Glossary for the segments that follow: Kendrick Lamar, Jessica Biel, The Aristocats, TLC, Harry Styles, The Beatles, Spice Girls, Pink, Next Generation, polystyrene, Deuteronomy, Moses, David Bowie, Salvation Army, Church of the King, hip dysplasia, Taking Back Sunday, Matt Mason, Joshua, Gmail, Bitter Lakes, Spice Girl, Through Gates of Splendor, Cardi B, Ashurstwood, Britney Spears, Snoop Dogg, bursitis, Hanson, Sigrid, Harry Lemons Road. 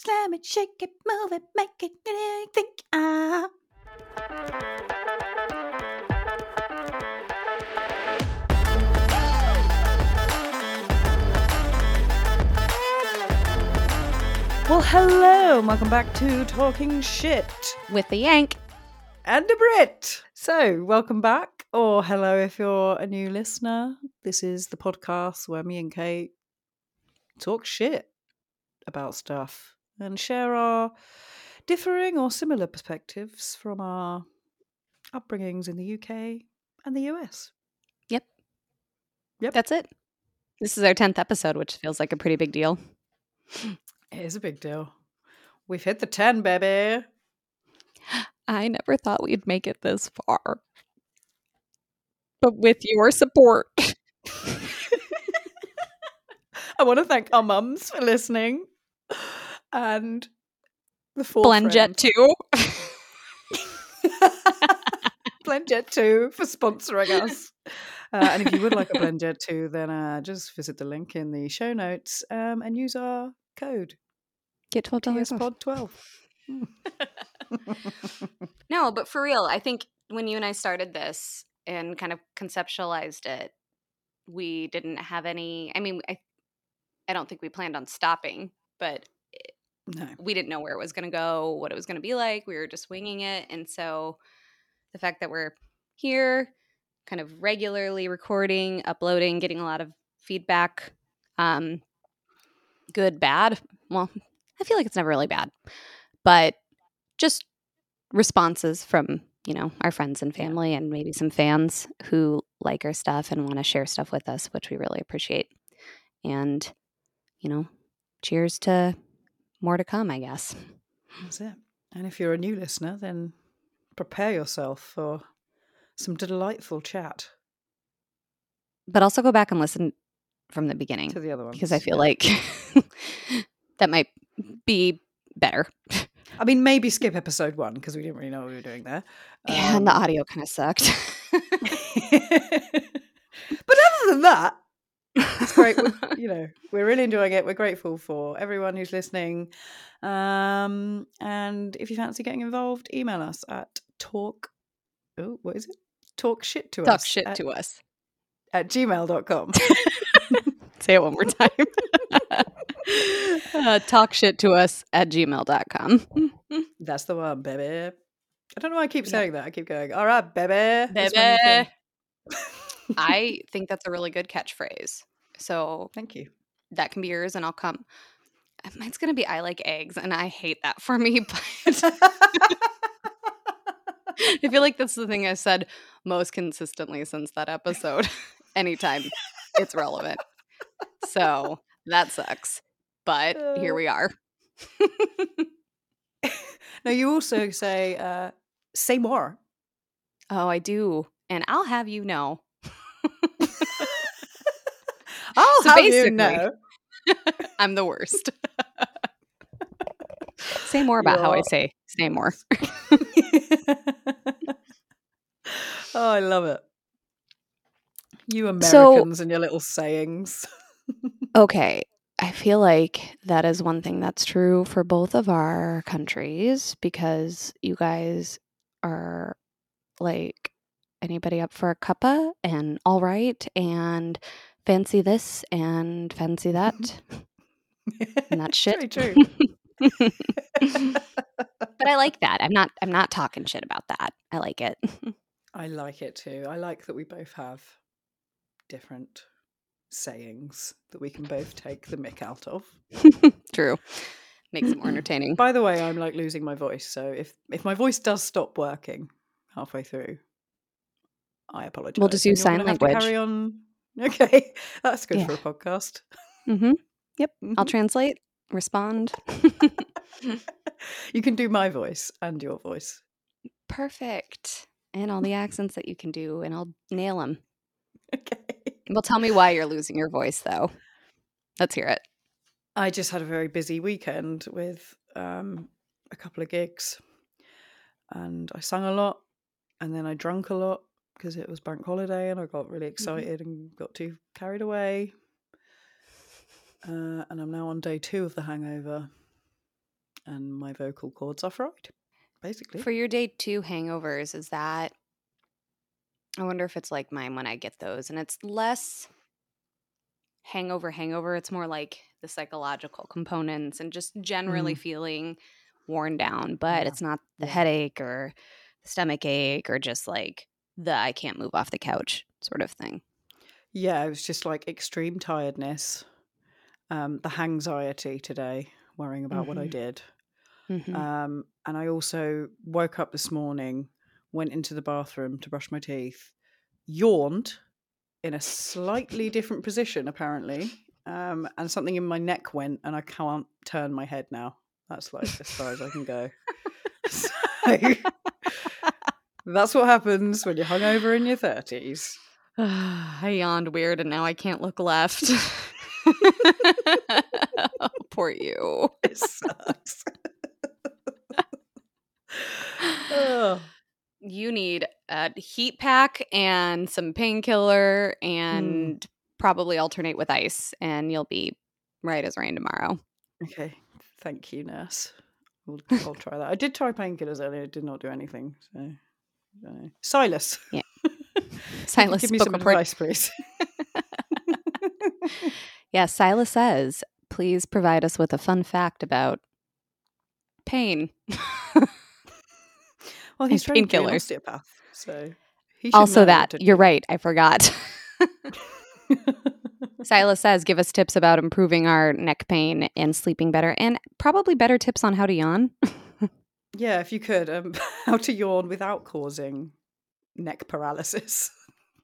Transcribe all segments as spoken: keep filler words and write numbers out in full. Slam it, shake it, move it, make it, think ah. Well, hello, welcome back to Talking Shit. With the Yank. And a Brit. So, welcome back, or hello if you're a new listener. This is the podcast where me and Kate talk shit about stuff and share our differing or similar perspectives from our upbringings in the U K and the U S. Yep. Yep. That's it. This is our tenth episode, which feels like a pretty big deal. It is a big deal. We've hit the ten, baby. I never thought we'd make it this far. But with your support. I want to thank our mums for listening. And the four BlendJet two. BlendJet two for sponsoring us. Uh, and if you would like a BlendJet two, then uh, just visit the link in the show notes um, and use our code. Get twelve dollars off. pod twelve. No, but for real, I think when you and I started this and kind of conceptualized it, we didn't have any – I mean, I, I don't think we planned on stopping, but – No. We didn't know where it was going to go, what it was going to be like. We were just winging it. And so the fact that we're here kind of regularly recording, uploading, getting a lot of feedback, um, good, bad. Well, I feel like it's never really bad, but just responses from, you know, our friends and family and maybe some fans who like our stuff and want to share stuff with us, which we really appreciate. And, you know, cheers to – more to come, I guess. That's it. And if you're a new listener, then prepare yourself for some delightful chat. But also go back and listen from the beginning. To the other ones. Because I feel yeah. like that might be better. I mean, maybe skip episode one, because we didn't really know what we were doing there. Um, yeah, and the audio kind of sucked. But other than that, it's great. We're, you know, we're really enjoying it. We're grateful for everyone who's listening. Um, and if you fancy getting involved, email us at talk. Oh, what is it? Talk shit to us. Talk shit to us. At gmail dot com. Say it one more time. uh, talk shit to us at gmail dot com. That's the one, baby. I don't know why I keep saying yeah. that. I keep going, all right, baby. Baby. I think that's a really good catchphrase. So thank you. That can be yours, and I'll come. Mine's going to be "I like eggs," and I hate that for me. But I feel like that's the thing I said most consistently since that episode. Anytime it's relevant, so that sucks. But uh, here we are. Now you also say uh, "say more." Oh, I do, and I'll have you know. I'll so have you know. I'm the worst. Say more about You're... how I say. Say more. Oh, I love it. You Americans so, and your little sayings. Okay. I feel like that is one thing that's true for both of our countries, because you guys are like, anybody up for a cuppa and all right and fancy this and fancy that and that shit. Very true. But I like that. I'm not I'm not talking shit about that. I like it. I like it too. I like that we both have different sayings that we can both take the mick out of. True. Makes it more entertaining. By the way, I'm like losing my voice, so if if my voice does stop working halfway through, I apologize. We'll just use sign language. Carry on. Okay. That's good yeah. for a podcast. Mm-hmm. Yep. Mm-hmm. I'll translate, respond. You can do my voice and your voice. Perfect. And all the accents that you can do, and I'll nail them. Okay. Well, tell me why you're losing your voice, though. Let's hear it. I just had a very busy weekend with um, a couple of gigs. And I sang a lot, and then I drank a lot, because it was bank holiday and I got really excited mm-hmm. and got too carried away. Uh, and I'm now on day two of the hangover. and my vocal cords are fried, basically. For your day two hangovers, is that – I wonder if it's like mine when I get those. And it's less hangover hangover. It's more like the psychological components and just generally mm. feeling worn down. But yeah. it's not the yeah. headache or the stomach ache or just like the I can't move off the couch sort of thing. Yeah, it was just like extreme tiredness, um, the hangxiety today, worrying about mm-hmm. what I did. Mm-hmm. Um, and I also woke up this morning, went into the bathroom to brush my teeth, yawned in a slightly different position apparently, um, and something in my neck went and I can't turn my head now. That's like as far as I can go. So, that's what happens when you're hungover in your thirties. I yawned weird and now I can't look left. Oh, poor you. It sucks. Oh. You need a heat pack and some painkiller and mm. probably alternate with ice and you'll be right as rain tomorrow. Okay. Thank you, nurse. I'll, I'll try that. I did try painkillers earlier. It did not do anything. So, uh, Silas. Yeah. Silas, give me some advice, please. Yeah, Silas says, please provide us with a fun fact about pain. Well, he's trying to be an osteopath, so he also that you're right. I forgot. Silas says, give us tips about improving our neck pain and sleeping better, and probably better tips on how to yawn. Yeah, if you could, um, how to yawn without causing neck paralysis.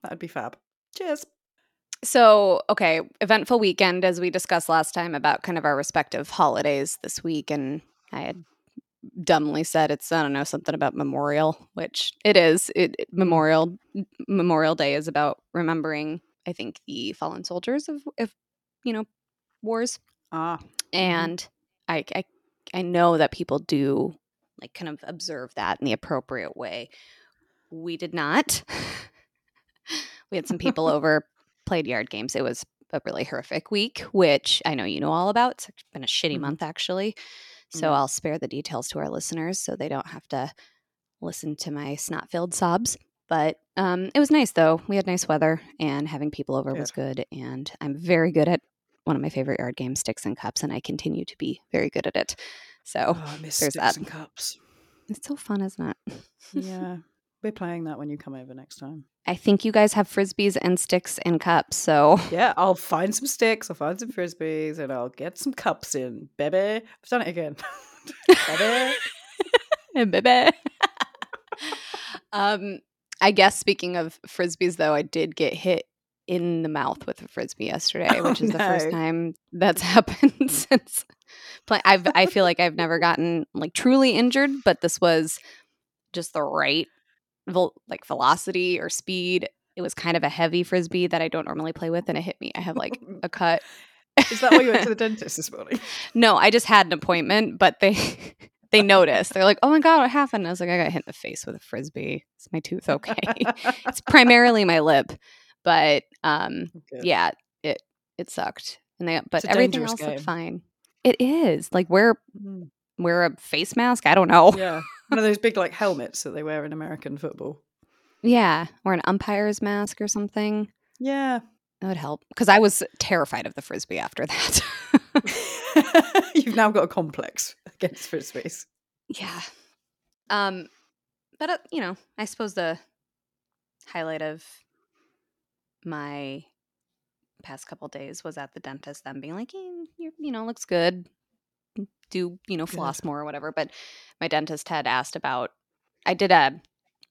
That'd be fab. Cheers. So, okay, eventful weekend, as we discussed last time about kind of our respective holidays this week. And I had dumbly said it's, I don't know, something about Memorial, which it is. It, it Memorial Memorial Day is about remembering, I think, the fallen soldiers of, of you know, wars. Ah. And I, I, I know that people do, like, kind of observe that in the appropriate way. We did not. We had some people over, played yard games. It was a really horrific week, which I know you know all about. It's been a shitty mm-hmm. month, actually. So mm-hmm. I'll spare the details to our listeners so they don't have to listen to my snot-filled sobs. But um, it was nice, though. We had nice weather, and having people over yeah. was good. And I'm very good at one of my favorite yard games, Sticks and Cups, and I continue to be very good at it. So oh, I miss there's Sticks that. And Cups. It's so fun, isn't it? Yeah. We're playing that when you come over next time. I think you guys have frisbees and sticks and cups, so... Yeah, I'll find some sticks, I'll find some frisbees, and I'll get some cups in. Baby. I've done it again. Baby. Baby. um, I guess speaking of frisbees, though, I did get hit in the mouth with a frisbee yesterday, which oh, is no. the first time that's happened since... Play- I've, I feel like I've never gotten, like, truly injured, but this was just the right... Vel- like velocity or speed. It was kind of a heavy frisbee that I don't normally play with, and it hit me. I have like a cut. Is that why you went to the dentist this morning? No, I just had an appointment, but they they noticed. They're like, "Oh my god, what happened?" I was like, "I got hit in the face with a frisbee. Is my tooth okay?" It's primarily my lip, but um, okay. yeah, it it sucked. And they but everything else game. Looked fine. It is like we're. Mm. Wear a face mask? I don't know. Yeah. One of those big like helmets that they wear in American football. Yeah. Or an umpire's mask or something. Yeah. That would help. Because I was terrified of the Frisbee after that. You've now got a complex against Frisbees. Yeah. Um, but, uh, you know, I suppose the highlight of my past couple days was at the dentist, them being like, hey, you, you know, looks good. Do you know floss more or whatever, but my dentist had asked about I did a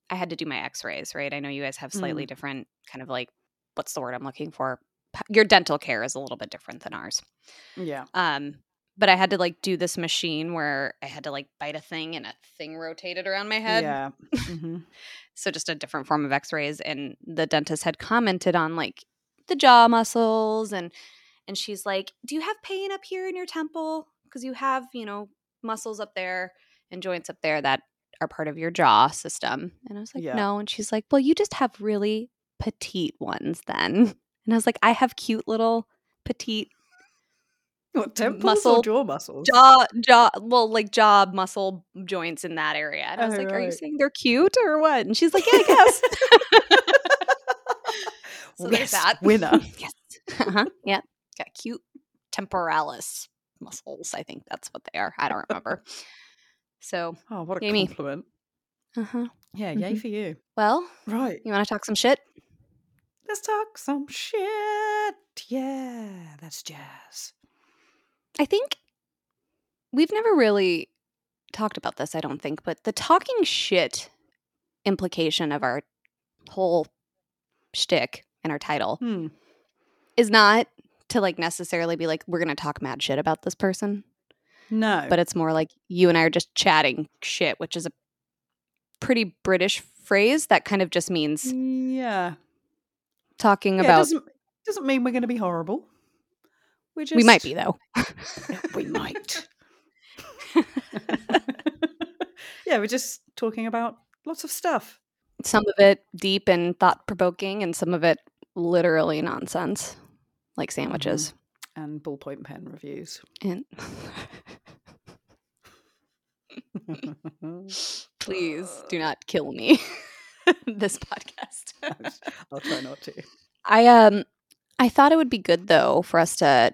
I had to do my x-rays, right? I know you guys have slightly mm. different kind of like what's the word I'm looking for, your dental care is a little bit different than ours. Yeah. Um but I had to like do this machine where I had to like bite a thing and a thing rotated around my head. Yeah. Mm-hmm. So just a different form of x-rays, and the dentist had commented on like the jaw muscles and and she's like, do you have pain up here in your temple? Because you have, you know, muscles up there and joints up there that are part of your jaw system. And I was like, yeah. no. And she's like, well, you just have really petite ones then. And I was like, I have cute little petite What, temples muscle, or jaw muscles? Jaw, jaw, well, like jaw muscle joints in that area. And I was oh, like, right. Are you saying they're cute or what? And she's like, yeah, I guess. So yes, there's that. Winner. Yes. Uh-huh. Yeah. Got cute temporalis muscles. I think that's what they are. I don't remember. So. Oh, what a Jamie. Compliment. Uh-huh. Yeah, yay mm-hmm. for you. Well. Right. You want to talk some shit? Let's talk some shit. Yeah, that's jazz. I think we've never really talked about this, I don't think, but the talking shit implication of our whole shtick in our title hmm. is not to like necessarily be like, we're going to talk mad shit about this person. No. But it's more like you and I are just chatting shit, which is a pretty British phrase that kind of just means yeah, talking yeah, about. It doesn't, doesn't mean we're going to be horrible. We, just... we might be, though. We might. Yeah, we're just talking about lots of stuff. Some of it deep and thought-provoking, and some of it literally nonsense, like sandwiches. Mm-hmm. And ballpoint pen reviews. And please do not kill me, this podcast. I'll try not to. I um, I thought it would be good, though, for us to...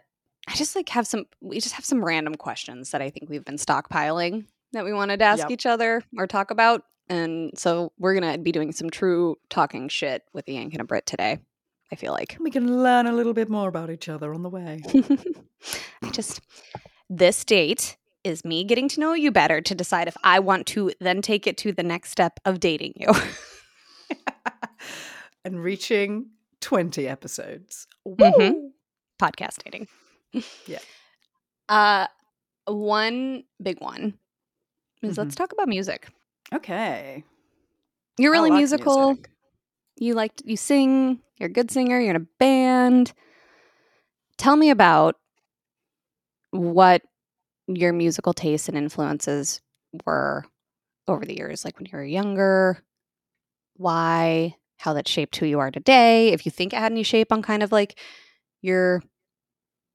I just like have some, we just have some random questions that I think we've been stockpiling that we wanted to ask yep. each other or talk about. And so we're going to be doing some true talking shit with the Yank and a Brit today, I feel like. We can learn a little bit more about each other on the way. I just, this date is me getting to know you better to decide if I want to then take it to the next step of dating you. And reaching twenty episodes. Mm-hmm. Podcast dating. Yeah. Uh, one big one is mm-hmm. let's talk about music. Okay. You're really like musical. Music. You like you sing. You're a good singer. You're in a band. Tell me about what your musical tastes and influences were over the years, like when you were younger, why, how that shaped who you are today, if you think it had any shape on kind of like your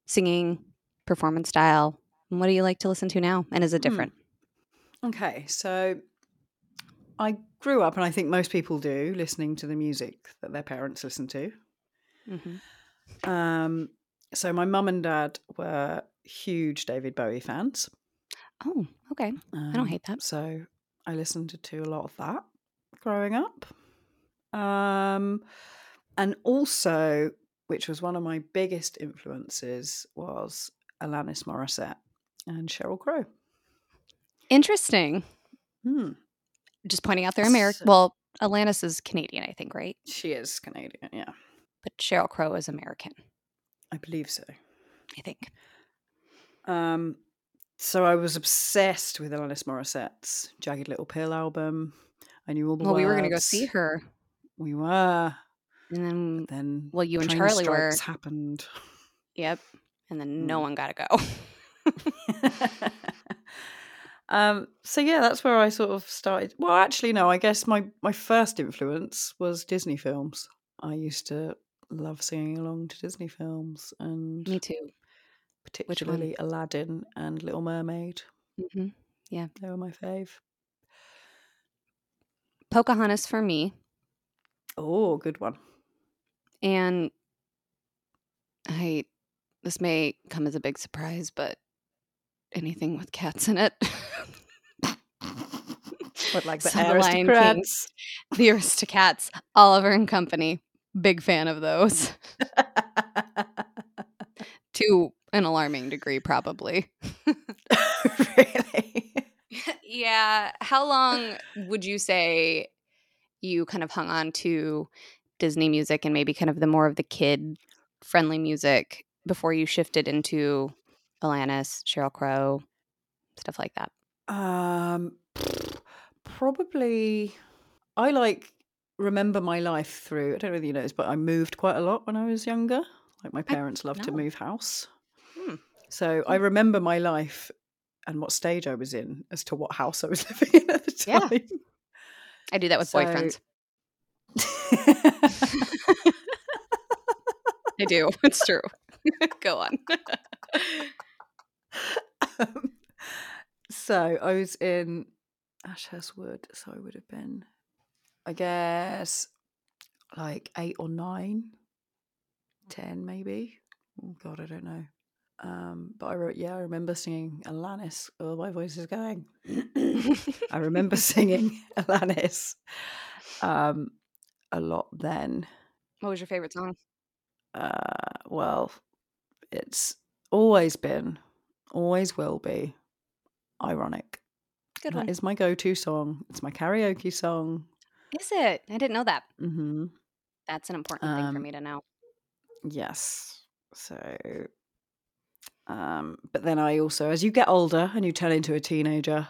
singing, performance style, and what do you like to listen to now, and is it different? Hmm. Okay, so I grew up, and I think most people do, listening to the music that their parents listen to. Mm-hmm. Um, so my mum and dad were huge David Bowie fans. Oh, okay. Um, I don't hate that. So I listened to a lot of that growing up. Um, and also, which was one of my biggest influences, was Alanis Morissette and Sheryl Crow. Interesting. Hmm. Just pointing out they're American. Well, Alanis is Canadian, I think, right? She is Canadian, yeah. But Sheryl Crow is American. I believe so. I think. Um, so I was obsessed with Alanis Morissette's Jagged Little Pill album. I knew all the well, words. Well, we were going to go see her. We were. And then, but then well, you and Charlie were. Happened. Yep. And then no one got to go. um, so, yeah, that's where I sort of started. Well, actually, no, I guess my, my first influence was Disney films. I used to love singing along to Disney films. And me too. Particularly Aladdin and Little Mermaid. Mm-hmm. Yeah. They were my fave. Pocahontas for me. Oh, good one. And I, this may come as a big surprise, but anything with cats in it. What, like the so Aristocats? The Lion King, The Aristocats, Oliver and Company. Big fan of those. To an alarming degree, probably. Really? Yeah. How long would you say you kind of hung on to Disney music and maybe kind of the more of the kid-friendly music before you shifted into Alanis, Sheryl Crow, stuff like that? Um, probably, I like remember my life through, I don't know whether you noticed, but I moved quite a lot when I was younger. Like my parents I, loved no. to move house. Hmm. So hmm. I remember my life and what stage I was in as to what house I was living in at the time. Yeah. I do that with so... boyfriends. I do. It's true. Go on. um, so I was in Ashurstwood, so I would have been, I guess, like eight or nine, ten maybe. Oh God, I don't know. Um, but I wrote, yeah, I remember singing Alanis. Oh, my voice is going. I remember singing Alanis um, a lot then. What was your favourite song? Uh, well, it's always been, always will be, Ironic. Good one. That is my go-to song. It's my karaoke song. Is it? I didn't know that. Mm-hmm. That's an important um, thing for me to know. Yes. So... Um, but then I also, as you get older and you turn into a teenager,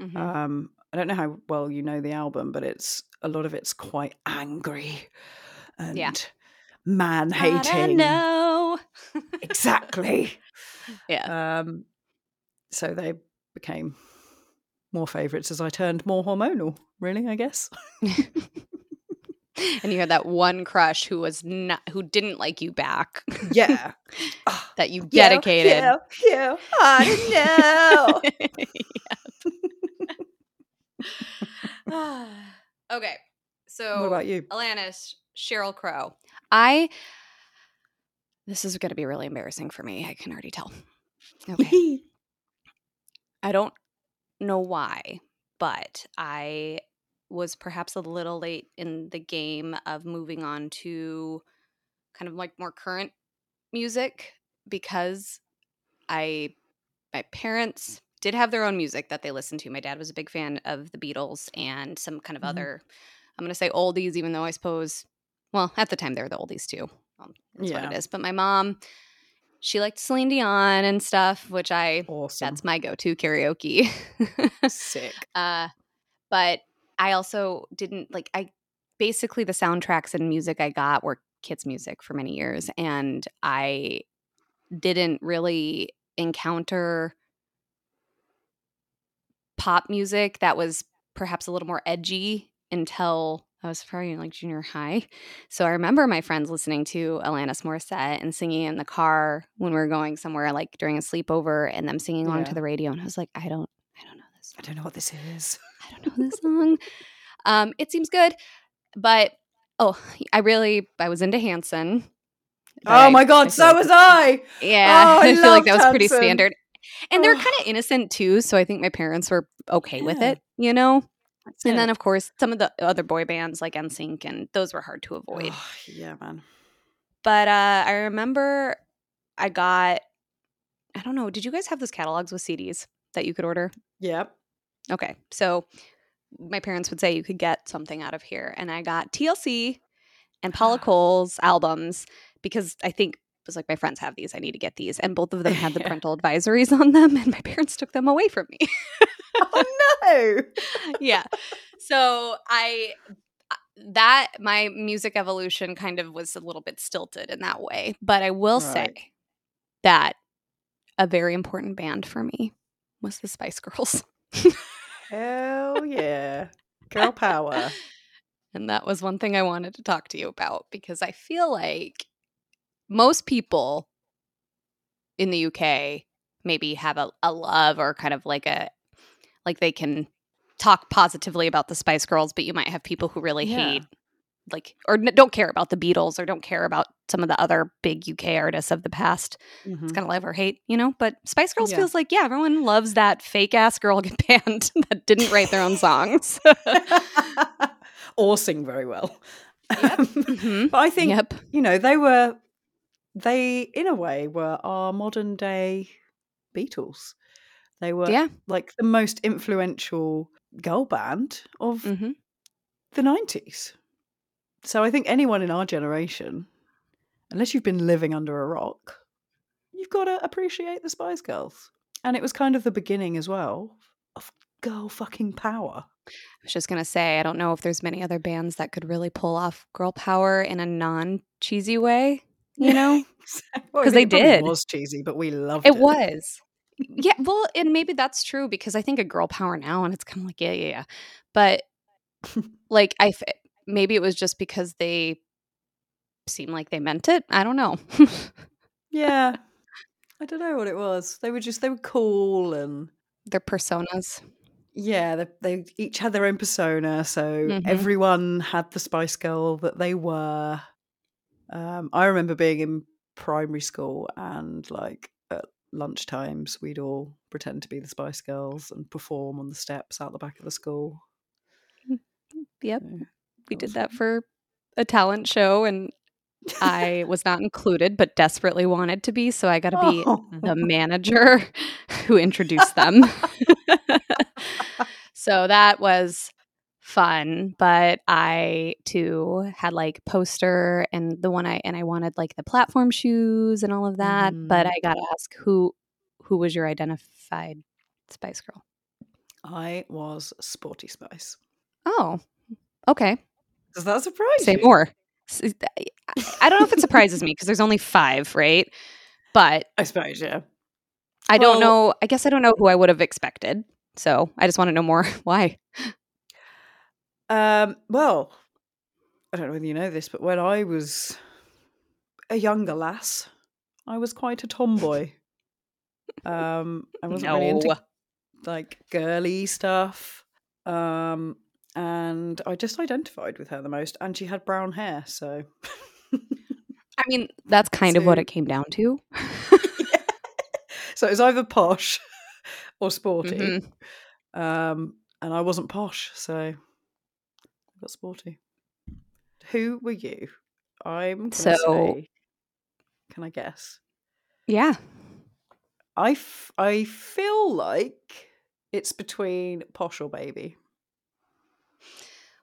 mm-hmm. um, I don't know how well you know the album, but it's a lot of it's quite angry and yeah. man-hating. I don't know. Exactly. Yeah. Um, so they became more favourites as I turned more hormonal, really, I guess. And you had that one crush who was not, who didn't like you back. Yeah. That you dedicated. Yeah, yeah, I know. Okay. So what about you? Alanis, Sheryl Crow. I, this is going to be really embarrassing for me. I can already tell. Okay. I don't know why, but I was perhaps a little late in the game of moving on to kind of like more current music, because I my parents did have their own music that they listened to. My dad was a big fan of the Beatles and some kind of mm-hmm. other, I'm going to say oldies, even though I suppose, well, at the time they were the oldies too. Um, that's yeah. what it is. But my mom, she liked Celine Dion and stuff, which I, awesome. That's my go-to karaoke. Sick. Uh, but I also didn't like I basically the soundtracks and music I got were kids' music for many years, and I didn't really encounter pop music that was perhaps a little more edgy until I was probably in like junior high. So I remember my friends listening to Alanis Morissette and singing in the car when we were going somewhere, like during a sleepover, and them singing along yeah. to the radio, and I was like, I don't I don't know this. I don't know what this is. I don't know this song. Um, it seems good, but oh, I really I was into Hanson. Oh my I, God, I so like was I. Yeah, oh, I, I feel like that Hanson. Was pretty standard, and oh. they're kind of innocent too. So I think my parents were okay yeah. with it, you know. That's and it. Then of course some of the other boy bands like N Sync, and those were hard to avoid. Oh, yeah, man. But uh, I remember I got I don't know. Did you guys have those catalogs with C Ds that you could order? Yep. Okay, so my parents would say you could get something out of here. And I got T L C and Paula Cole's albums because I think it was like, my friends have these. I need to get these. And both of them had the parental advisories on them, and my parents took them away from me. Oh, no. Yeah. So I that my music evolution kind of was a little bit stilted in that way. But I will right. say that a very important band for me was the Spice Girls. Hell yeah. Girl power. And that was one thing I wanted to talk to you about, because I feel like most people in the U K maybe have a, a love or kind of like a like they can talk positively about the Spice Girls, but you might have people who really yeah. hate like or n- don't care about the Beatles or don't care about some of the other big U K artists of the past. Mm-hmm. It's kind of love or hate, you know, but Spice Girls yeah. feels like, yeah, everyone loves that fake ass girl band that didn't write their own songs. Or sing very well. Yep. Mm-hmm. But I think, yep. you know, they were, they in a way were our modern day Beatles. They were yeah. like the most influential girl band of mm-hmm. the nineties. So I think anyone in our generation, unless you've been living under a rock, you've got to appreciate the Spice Girls. And it was kind of the beginning as well of girl fucking power. I was just going to say, I don't know if there's many other bands that could really pull off girl power in a non-cheesy way, you know? Because well, they did. It was cheesy, but we loved it. It was. Yeah, well, and maybe that's true, because I think of girl power now and it's kind of like, yeah, yeah, yeah. But like I... maybe it was just because they seemed like they meant it. I don't know. Yeah. I don't know what it was. They were just, they were cool and... Their personas. Yeah, they, they each had their own persona. So mm-hmm. everyone had the Spice Girl that they were. Um, I remember being in primary school and like at lunchtimes, we'd all pretend to be the Spice Girls and perform on the steps out the back of the school. Yep. Yeah, we did that for a talent show and I was not included, but desperately wanted to be. So I got to be oh. the manager who introduced them. So that was fun. But I too had like poster and the one I, and I wanted like the platform shoes and all of that. Mm. But I got to ask who, who was your identified Spice Girl? I was Sporty Spice. Oh, okay. Does that surprise you? Say more. I don't know if it surprises me because there's only five, right? But I suppose, yeah. I well, don't know. I guess I don't know who I would have expected. So I just want to know more. Why? Um. Well, I don't know whether you know this, but when I was a younger lass, I was quite a tomboy. um, I wasn't no. really into like girly stuff. Um. And I just identified with her the most. And she had brown hair, so. I mean, that's kind so, of what it came down to. yeah. So it was either posh or sporty. Mm-hmm. Um, and I wasn't posh, so I got sporty. Who were you? I'm so. Say, can I guess? Yeah. I, f- I feel like it's between posh or baby.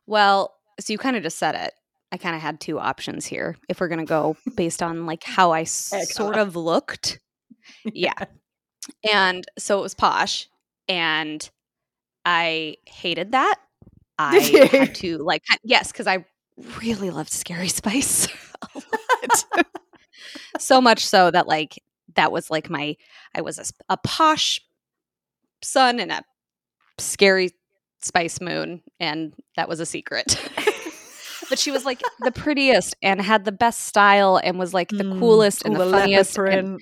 Well, so you kind of just said it. I kind of had two options here. If we're going to go based on like how I s- sort of looked. Yeah. And so it was posh and I hated that. I had to like, yes, because I really loved Scary Spice a lot. So much so that like, that was like my, I was a, a posh son and a scary Spice Moon, and that was a secret. But she was like the prettiest and had the best style and was like the mm, coolest and the funniest and,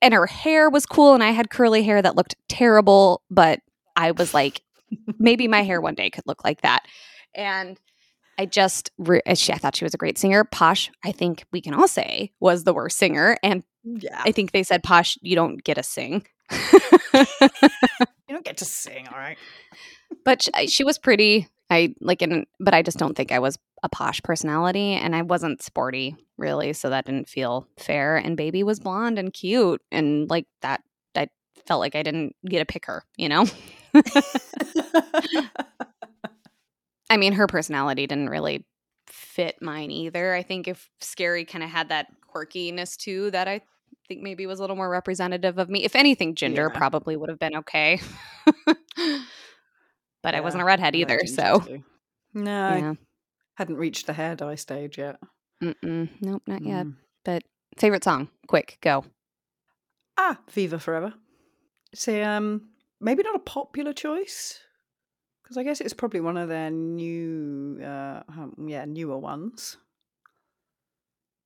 and her hair was cool and I had curly hair that looked terrible, but I was like maybe my hair one day could look like that. And I just re- I thought she was a great singer. Posh, I think we can all say, was the worst singer, and yeah. I think they said, Posh, you don't get to sing. You don't get to sing, all right? But she, she was pretty. I like, in, but I just don't think I was a posh personality, and I wasn't sporty really, so that didn't feel fair. And Baby was blonde and cute, and like that, I felt like I didn't get to pick her, you know. I mean, her personality didn't really fit mine either. I think if Scary kind of had that quirkiness too, that I. think maybe was a little more representative of me. If anything, Ginger yeah. probably would have been okay. But yeah, I wasn't a redhead either, no, so. Too. No, yeah. I hadn't reached the hair dye stage yet. Mm-mm. Nope, not mm. yet. But favorite song? Quick, go. Ah, Viva Forever. See, um, maybe not a popular choice, because I guess it's probably one of their new, uh, um, yeah, newer ones.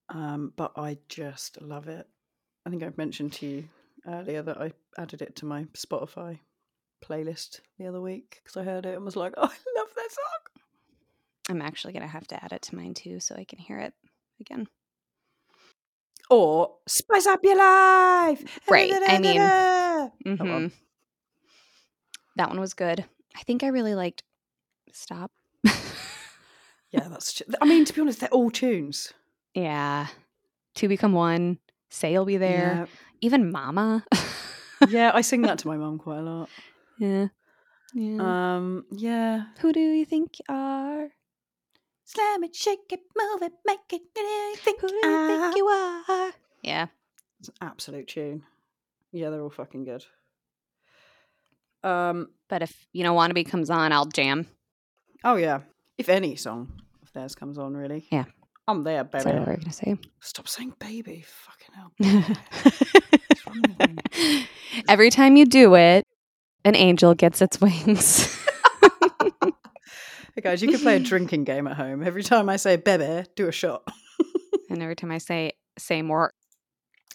Um, but I just love it. I think I've mentioned to you earlier that I added it to my Spotify playlist the other week because I heard it and was like, oh, I love that song. I'm actually going to have to add it to mine too so I can hear it again. Or Spice Up Your Life! Right, I mean, mm-hmm. that, one. that one was good. I think I really liked Stop. yeah, that's – I mean, to be honest, they're all tunes. Yeah. Two Become One. Say You'll Be There, yeah. Even Mama. Yeah, I sing that to my mum quite a lot. Yeah. Yeah. Um, yeah. Who do you think you are? Slam it, shake it, move it, make it. Who do you think, Who do you, are? think you are? Yeah. It's an absolute tune. Yeah, they're all fucking good. Um, But if You Know Wannabe comes on, I'll jam. Oh, yeah. If any song of theirs comes on, really. Yeah. I'm there, baby. That's what we're gonna say. Stop saying baby. Fucking hell. What's wrong with me? Every time you do it, an angel gets its wings. Hey guys, you could play a drinking game at home. Every time I say baby, do a shot. And every time I say say more,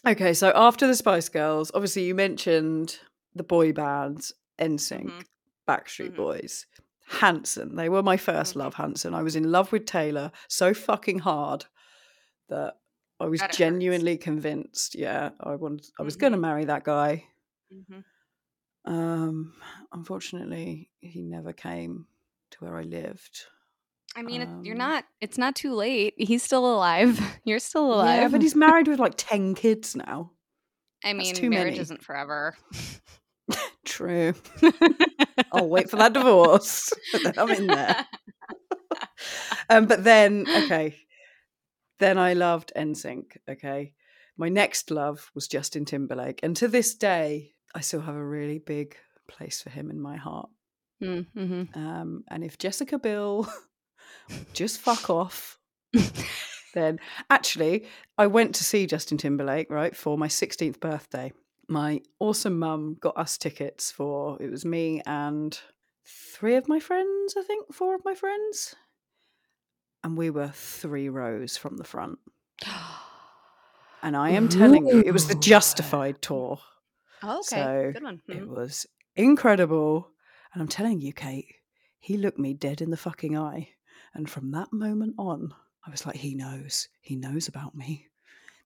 Okay, so after the Spice Girls, obviously you mentioned the boy bands, N Sync, mm-hmm. Backstreet mm-hmm. Boys, Hanson. They were my first mm-hmm. love, Hanson. I was in love with Taylor so fucking hard that I was that genuinely hurts. convinced, yeah, I wanted, I was mm-hmm. going to marry that guy. Mm-hmm. Um, unfortunately, he never came to where I lived. I mean, um, you're not, it's not too late. He's still alive. You're still alive. Yeah, but he's married with like ten kids now. I mean, marriage many. isn't forever. True. I'll wait for that divorce. Then I'm in there. um, but then, okay. Then I loved N Sync, okay? My next love was Justin Timberlake. And to this day, I still have a really big place for him in my heart. Mm-hmm. Um, and if Jessica Biel... just fuck off. Then actually I went to see Justin Timberlake, right, for my sixteenth birthday. My awesome mum got us tickets for, it was me and three of my friends, I think four of my friends, and we were three rows from the front. And I am telling you, it was the Justified Tour. Oh, okay. So good one. Mm-hmm. It was incredible. And I'm telling you, Kate, he looked me dead in the fucking eye. And from that moment on, I was like, he knows. He knows about me.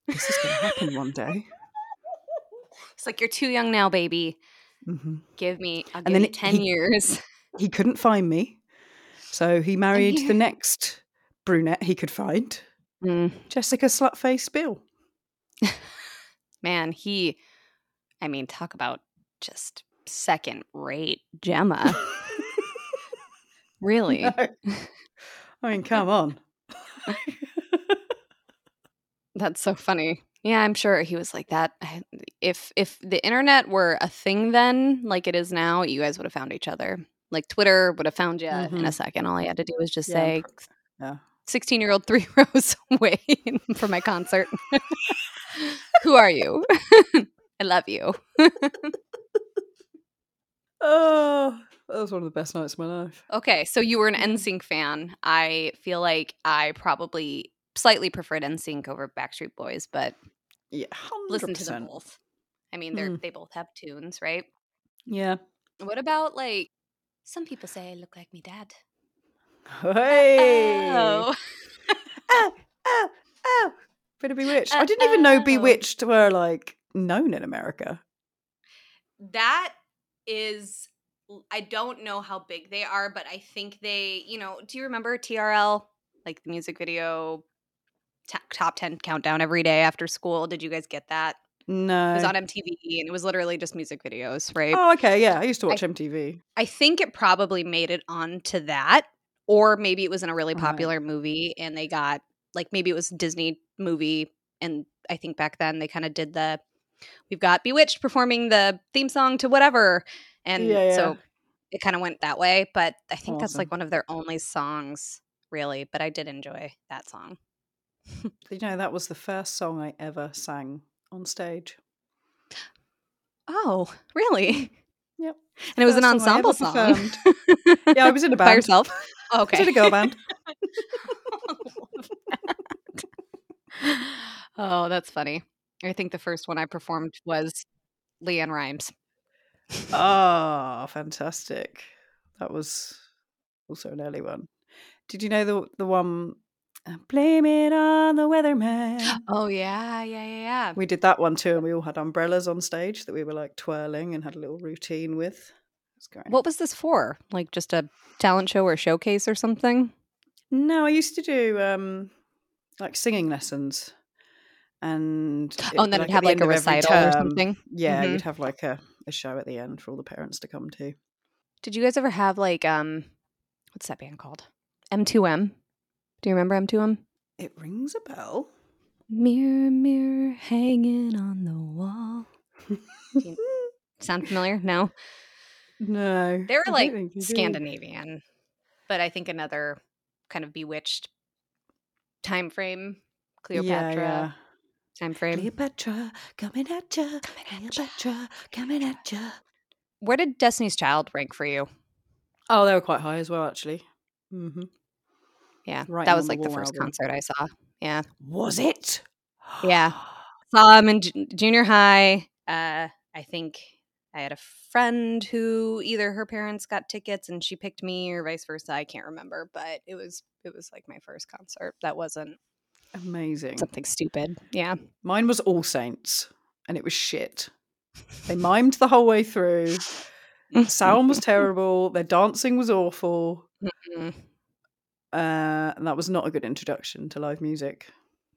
This is going to happen one day. It's like, you're too young now, baby. Mm-hmm. Give me, I'll give you ten he, years. He couldn't find me. So he married the next brunette he could find, mm. Jessica Slutface Biel. Man, he, I mean, talk about just second-rate Gemma. Really? No. I mean, come on. That's so funny. Yeah, I'm sure he was like that. If if the internet were a thing then, like it is now, you guys would have found each other. Like Twitter would have found you mm-hmm. in a second. All you had to do was just yeah, say, yeah. sixteen-year-old three rows away for my concert. Who are you? I love you. Oh, that was one of the best nights of my life. Okay, so you were an N Sync fan. I feel like I probably slightly preferred N Sync over Backstreet Boys, but yeah, one hundred percent. Listen to them both. I mean, they mm. they both have tunes, right? Yeah. What about, like, some people say I look like me dad. Hey! Oh. oh, oh, oh. Bit of Bewitched. Uh, I didn't even know oh. Bewitched were, like, known in America. That is... I don't know how big they are, but I think they, you know, do you remember T R L? Like the music video t- top ten countdown every day after school. Did you guys get that? No. It was on M T V and it was literally just music videos, right? Oh, okay. Yeah. I used to watch I, M T V. I think it probably made it onto that, or maybe it was in a really popular right. movie and they got, like, maybe it was a Disney movie. And I think back then they kind of did the, we've got Bewitched performing the theme song to whatever. And yeah, yeah. so it kind of went that way. But I think awesome. that's like one of their only songs, really. But I did enjoy that song. You know, that was the first song I ever sang on stage. Oh, really? Yep. And it was first an ensemble song. song. Yeah, I was in a band. By yourself? Oh, okay. I was in a girl band. Oh, that's funny. I think the first one I performed was Leanne Rimes. Ah, oh, fantastic. That was also an early one. Did you know the the one, blame it on the weatherman? Oh, yeah, yeah, yeah, yeah. We did that one too, and we all had umbrellas on stage that we were like twirling and had a little routine with. It was great. What was this for? Like just a talent show or showcase or something? No, I used to do um, like singing lessons. And it, oh, and then like, you'd have like a recital term, or something? Yeah, mm-hmm. you'd have like a... a show at the end for all the parents to come to. Did you guys ever have like um what's that band called? M two M. Do you remember M two M? It rings a bell. Mirror, mirror, hanging on the wall. Sound familiar? No. No. They were like Scandinavian, but I think another kind of Bewitched time frame, Cleopatra. Yeah, yeah. Time frame. Cleopatra, coming at ya. Coming at Cleopatra, ya. coming at ya. Where did Destiny's Child rank for you? Oh, they were quite high as well, actually. Mm-hmm. Yeah, right, that was like the first album concert I saw. Yeah. Was it? Yeah. saw him in j- junior high. Uh, I think I had a friend who either her parents got tickets and she picked me, or vice versa. I can't remember, but it was it was like my first concert. That wasn't amazing. Something stupid. Yeah. Mine was All Saints, and it was shit. They mimed the whole way through. The sound was terrible. Their dancing was awful. Mm-hmm. Uh, and that was not a good introduction to live music,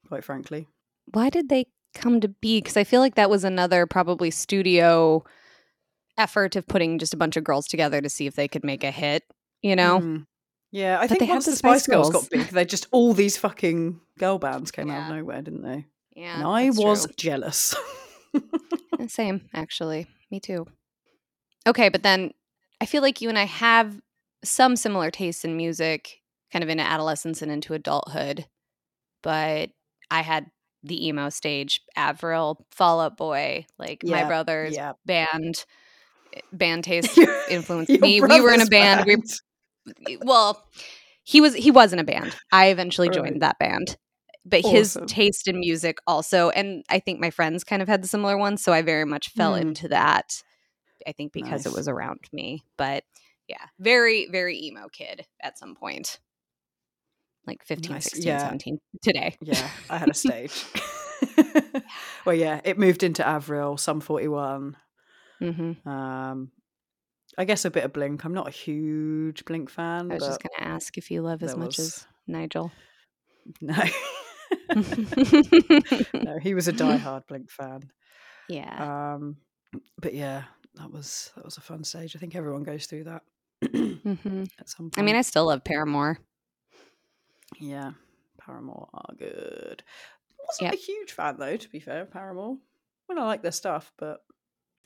quite frankly. Why did they come to be? Because I feel like that was another probably studio effort of putting just a bunch of girls together to see if they could make a hit, you know? Mm. Yeah, I but think once the Spice Girls got big, they just all these fucking girl bands came yeah. out of nowhere, didn't they? Yeah, and I was true. jealous. Same, actually. Me too. Okay, but then I feel like you and I have some similar tastes in music, kind of into adolescence and into adulthood. But I had the emo stage, Avril, Fall Out Boy, like yeah, my brother's yeah. band. Band taste influenced me. We were in a band. band. We, well, he was he was in a band. I eventually right. joined that band. But awesome. His taste in music also, and I think my friends kind of had the similar ones, so I very much fell mm. into that. I think because nice. It was around me. But yeah, very, very emo kid at some point. Like fifteen, nice. sixteen, yeah. seventeen today. Yeah, I had a stage. Well, yeah, it moved into Avril, Sum forty-one. Mm-hmm. Um, I guess a bit of Blink. I'm not a huge Blink fan. I was but just going to ask if you love as much was... as Nigel. No. No, he was a diehard Blink fan. Yeah. Um, but yeah, that was that was a fun stage. I think everyone goes through that mm-hmm. at some point. I mean, I still love Paramore. Yeah, Paramore are good. Wasn't yep. a huge fan though, to be fair, Paramore. Well, I like their stuff, but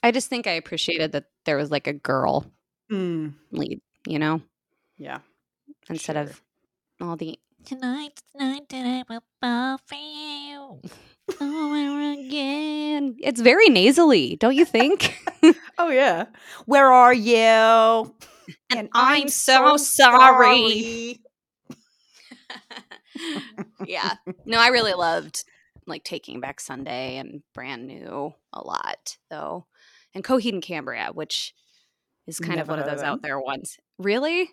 I just think I appreciated that there was like a girl mm. lead, you know? Yeah. Instead sure. of all the tonight, tonight, tonight will fall for you. Over again. It's very nasally, don't you think? Oh yeah. Where are you? And, and I'm, I'm so, so sorry. sorry. Yeah. No, I really loved like Taking Back Sunday and Brand New a lot though. And Coheed and Cambria, which is kind Never of one of those out there ones. Really?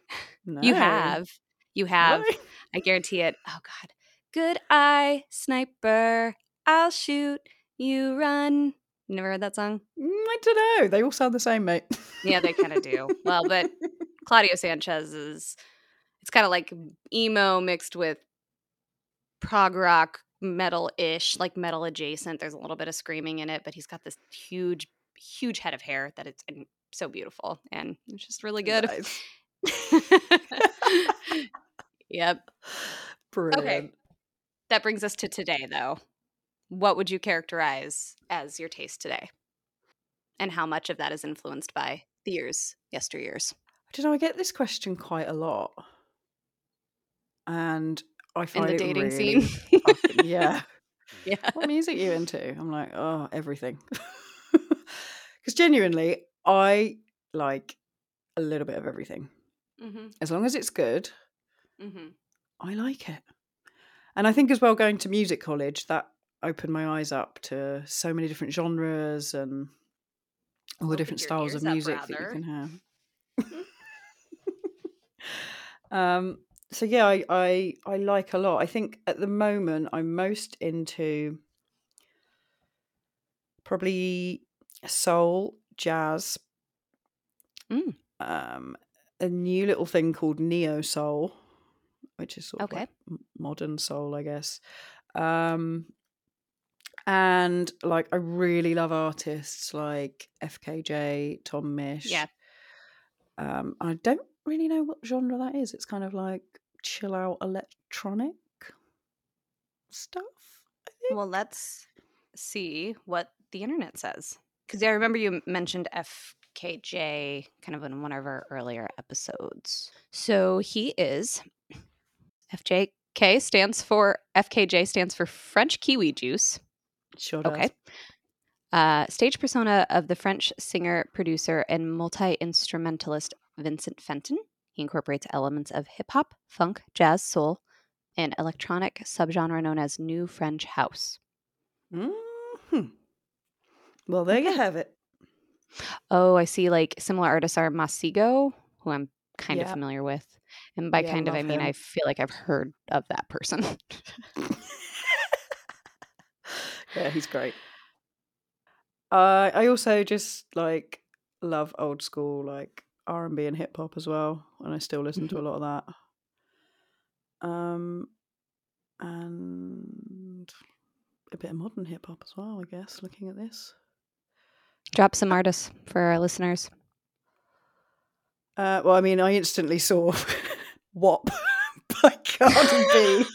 No. You have. You have. Really? I guarantee it. Oh God. Good eye, sniper. I'll shoot. You run. You never heard that song? Mm, I don't know. They all sound the same, mate. Yeah, they kind of do. Well, but Claudio Sanchez is it's kind of like emo mixed with prog rock metal-ish, like metal adjacent. There's a little bit of screaming in it, but he's got this huge, huge head of hair that it's so beautiful and it's just really good. Nice. Yep. Brilliant. Okay. That brings us to today, though. What would you characterize as your taste today? And how much of that is influenced by the years, yesteryears? I don't know. I get this question quite a lot. And I find in the dating it really scene. Fucking, yeah. Yeah. What music are you into? I'm like, oh, everything. Because genuinely, I like a little bit of everything. Mm-hmm. As long as it's good, mm-hmm. I like it. And I think as well, going to music college, that opened my eyes up to so many different genres and all the different styles of music that you can have. um. So yeah, I, I I like a lot. I think at the moment I'm most into probably soul, jazz, mm. um, a new little thing called neo soul, which is sort okay. of like modern soul, I guess. Um, and like I really love artists like F K J, Tom Misch. Yeah. Um, I don't really know what genre that is. It's kind of like chill out electronic stuff, I think. Well, let's see what the internet says, because I remember you mentioned F K J kind of in one of our earlier episodes. So he is F J K stands for F K J stands for French Kiwi Juice. Sure does. Okay. Uh, stage persona of the French singer, producer, and multi-instrumentalist Vincent Fenton. He incorporates elements of hip-hop, funk, jazz, soul, and electronic subgenre known as New French House. Mm. Hmm. Well, there okay. you have it. Oh, I see. Like, similar artists are Masigo, who I'm kind yeah. of familiar with. And by yeah, kind I of, I mean, him. I feel like I've heard of that person. Yeah, he's great. Uh, I also just, like, love old school, like, R and B and hip hop as well. And I still listen mm-hmm. to a lot of that. Um, and a bit of modern hip hop as well, I guess, looking at this. Drop some artists for our listeners. Uh, well, I mean, I instantly saw W A P by Cardi B.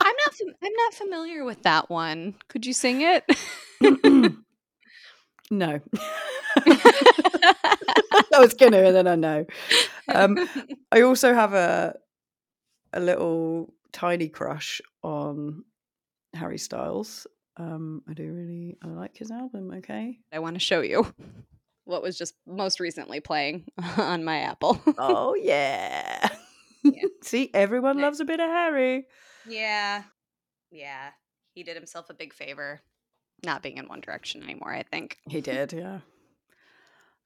I'm not fam- I'm not familiar with that one. Could you sing it? No. I was gonna, and then I know. Um, I also have a a little tiny crush on Harry Styles. Um, I do really, I like his album. Okay, I want to show you what was just most recently playing on my Apple. Oh yeah, yeah. See, everyone loves a bit of Harry. Yeah, yeah. He did himself a big favor, not being in One Direction anymore. I think he did. Yeah.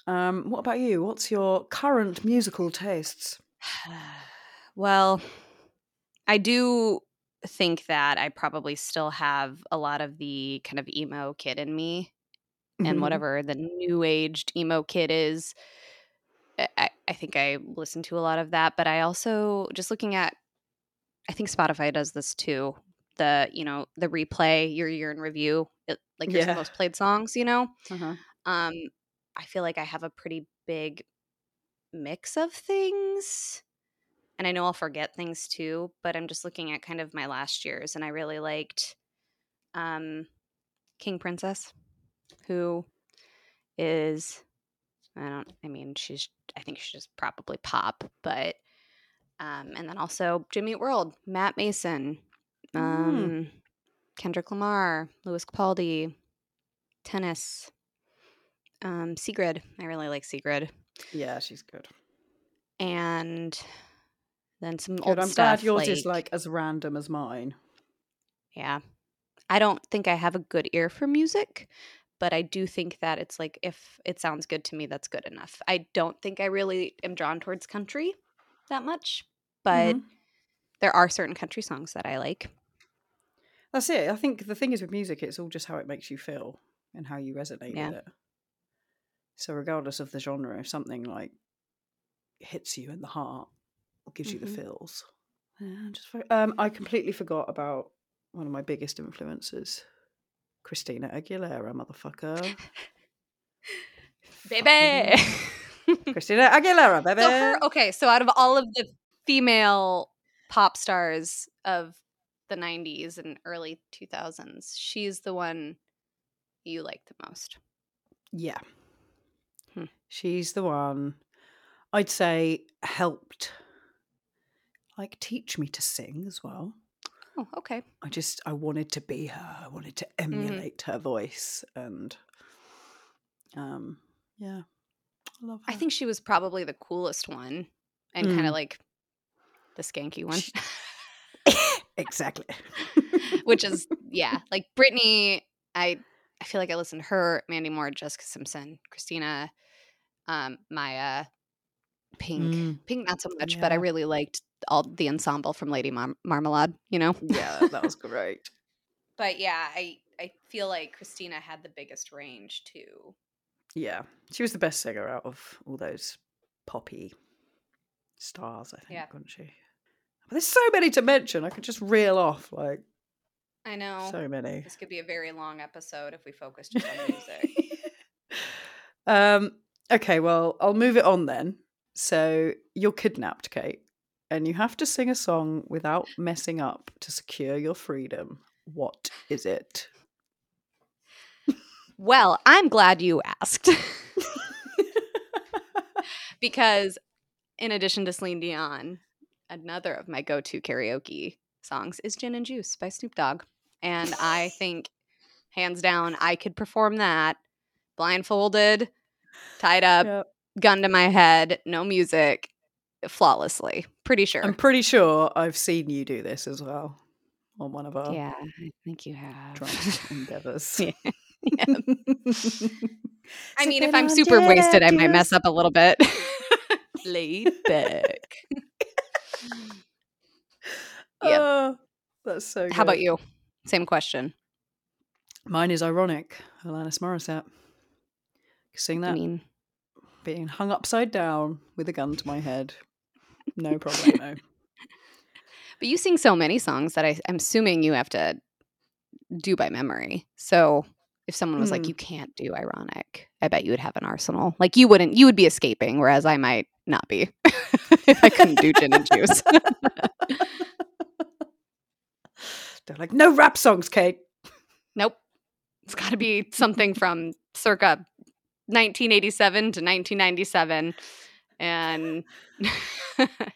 Um, what about you? What's your current musical tastes? Well, I do think that I probably still have a lot of the kind of emo kid in me, mm-hmm. and whatever the new aged emo kid is, I, I think I listen to a lot of that. But I also, just looking at, I think Spotify does this too, the, you know, the replay, your year in review, it, like your yeah. most played songs, you know? Uh-huh. Um, I feel like I have a pretty big mix of things. And I know I'll forget things too, but I'm just looking at kind of my last years, and I really liked um, King Princess, who is, I don't, I mean, she's, I think she's just probably pop, but, um, and then also Jimmy Eat World, Matt Mason, um, mm. Kendrick Lamar, Lewis Capaldi, Tennis, um, Sigrid. I really like Sigrid. Yeah, she's good. And then some Good, old I'm stuff. I'm glad yours like, is like as random as mine. Yeah. I don't think I have a good ear for music, but I do think that it's like, if it sounds good to me, that's good enough. I don't think I really am drawn towards country that much, but mm-hmm. there are certain country songs that I like. That's it. I think the thing is with music, it's all just how it makes you feel and how you resonate yeah. with it. So regardless of the genre, if something like hits you in the heart, gives you mm-hmm. the feels. Yeah, just for, um, I completely forgot about one of my biggest influences, Christina Aguilera, motherfucker. Baby! Fucking... Christina Aguilera, baby! So her, okay, so out of all of the female pop stars of the nineties and early two thousands, she's the one you like the most. Yeah. Hmm. She's the one I'd say helped... like teach me to sing as well. Oh, okay. I just, I wanted to be her. I wanted to emulate mm. her voice. And um, yeah, I love her. I think she was probably the coolest one and mm. kind of like the skanky one. Exactly. Which is, yeah, like Britney, I, I feel like I listened to her, Mandy Moore, Jessica Simpson, Christina, um, Maya, Pink. Mm. Pink, not so much, yeah. but I really liked all the ensemble from Lady Mar- Marmalade, you know? Yeah, that was great. But yeah, I, I feel like Christina had the biggest range too. Yeah, she was the best singer out of all those poppy stars, I think, yeah. wasn't she? But there's so many to mention. I could just reel off, like, I know. So many. This could be a very long episode if we focus just on music. um. Okay, well, I'll move it on then. So you're kidnapped, Kate. And you have to sing a song without messing up to secure your freedom. What is it? Well, I'm glad you asked. Because in addition to Celine Dion, another of my go-to karaoke songs is Gin and Juice by Snoop Dogg. And I think, hands down, I could perform that blindfolded, tied up, yep. gun to my head, no music. Flawlessly, pretty sure. I'm pretty sure I've seen you do this as well on one of our yeah, I think you have drunk endeavors. Yeah. Yeah. I mean, if I'm super wasted, I might mess up a little bit. Laid back. Yeah, uh, that's so good. How about you? Same question. Mine is ironic. Alanis Morissette. Seeing that, I mean, being hung upside down with a gun to my head, no problem. No. But you sing so many songs that I, I'm assuming you have to do by memory. So if someone was mm. like, "You can't do ironic," I bet you would have an arsenal. Like you wouldn't. You would be escaping, whereas I might not be. If I couldn't do gin and juice. They're like, no rap songs, Kate. Nope. It's got to be something from circa nineteen eighty-seven to nineteen ninety-seven. And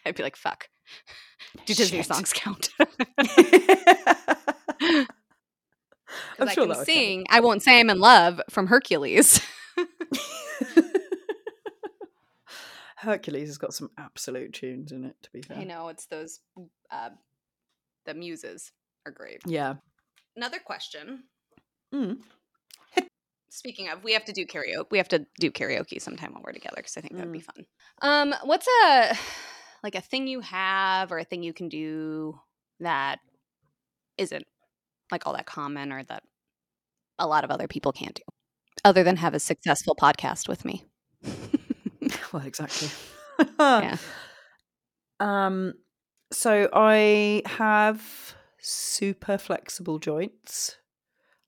I'd be like, fuck. Do Shit. Disney songs count? I'm I sure can sing count. I Won't Say I'm in Love from Hercules. Hercules has got some absolute tunes in it, to be fair. I know. It's those, uh, the muses are great. Yeah. Another question. Mm. Speaking of, we have to do karaoke. We have to do karaoke sometime while we're together because I think mm. that would be fun. Um, what's a like a thing you have or a thing you can do that isn't like all that common or that a lot of other people can't do, other than have a successful podcast with me? Well, exactly. Yeah. Um. So I have super flexible joints.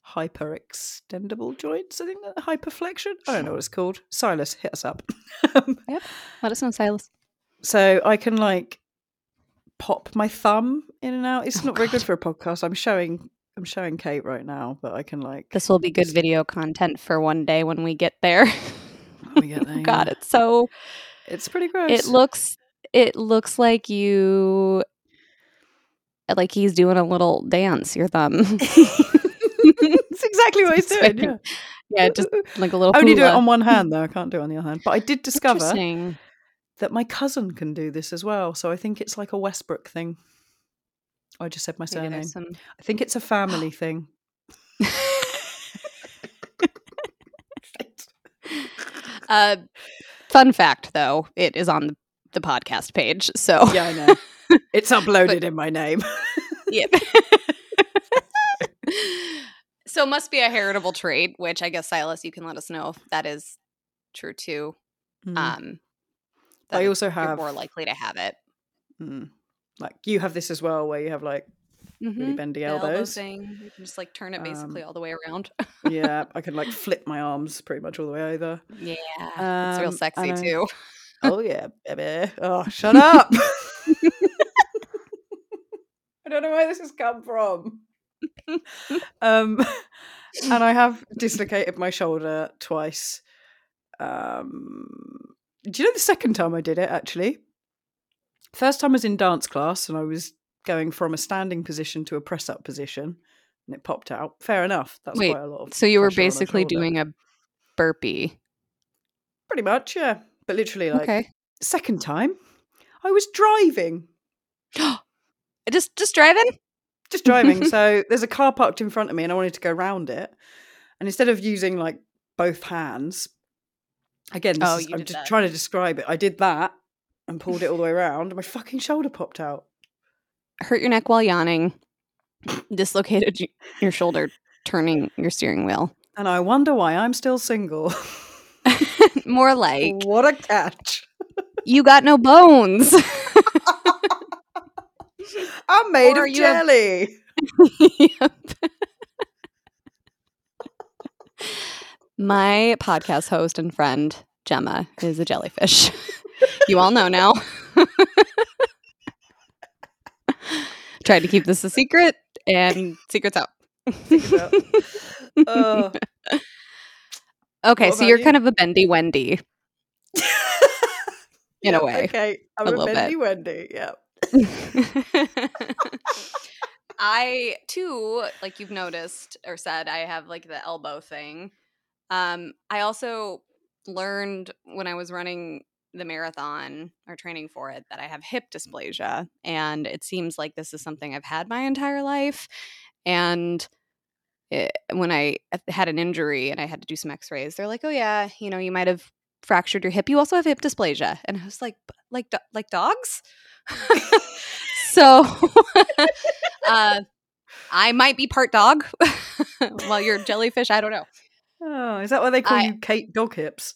Hyper extendable joints, I think that hyperflexion. I don't know what it's called. Silas, hit us up. Yep, let us know, Silas. So I can like pop my thumb in and out. It's oh, not God. very good for a podcast. I'm showing, I'm showing Kate right now, but I can like. This will be good just... video content for one day when we get there. When we get there. God, yeah. It's so. It's pretty gross. It looks. It looks like you. Like he's doing a little dance. Your thumb. That's exactly what he's doing. Yeah, yeah, just like a little. I only hula. do it on one hand though. I can't do it on the other hand. But I did discover that my cousin can do this as well. So I think it's like a Westbrook thing. Oh, I just said my surname. Some... I think it's a family thing. uh, fun fact, though, it is on the, the podcast page. So yeah, I know it's uploaded but... in my name. Yep. So it must be a heritable trait, which I guess, Silas, you can let us know if that is true too. Mm. Um, I also have. You're more likely to have it. Mm. Like you have this as well, where you have like mm-hmm. really bendy elbows. Elbow thing. You can just like turn it basically um, all the way around. Yeah, I can like flip my arms pretty much all the way over. Yeah, um, it's real sexy too. Oh yeah, baby. Oh, shut up. I don't know where this has come from. um and I have dislocated my shoulder twice. Um do you know the second time I did it, actually? First time I was in dance class and I was going from a standing position to a press-up position and it popped out. Fair enough. That's Wait, quite a lot of so you were basically doing a burpee. Pretty much, yeah. But literally like okay. Second time I was driving. just just driving? Just driving. So there's a car parked in front of me and I wanted to go round it. And instead of using like both hands, again, this oh, is, I'm just that. trying to describe it. I did that and pulled it all the way around and my fucking shoulder popped out. Hurt your neck while yawning. Dislocated your shoulder turning your steering wheel. And I wonder why I'm still single. More like. What a catch. You got no bones. I'm made or of jelly. A... Yep. My podcast host and friend, Gemma, is a jellyfish. You all know now. Tried to keep this a secret, and secret's out. Secret's out. Uh, okay, so you're you? kind of a bendy Wendy. In yeah, a way. Okay, I'm a, a bendy bit. Wendy, yeah. I too, like you've noticed or said, I have like the elbow thing. Um, I also learned when I was running the marathon or training for it that I have hip dysplasia. And it seems like this is something I've had my entire life. And it, when I had an injury and I had to do some x-rays, they're like, oh yeah, you know, you might have fractured your hip. You also have hip dysplasia. And I was like, like, do- like dogs? So uh, I might be part dog. Well, you're jellyfish. I don't know. Oh, is that why they call I, you Kate Dog Hips?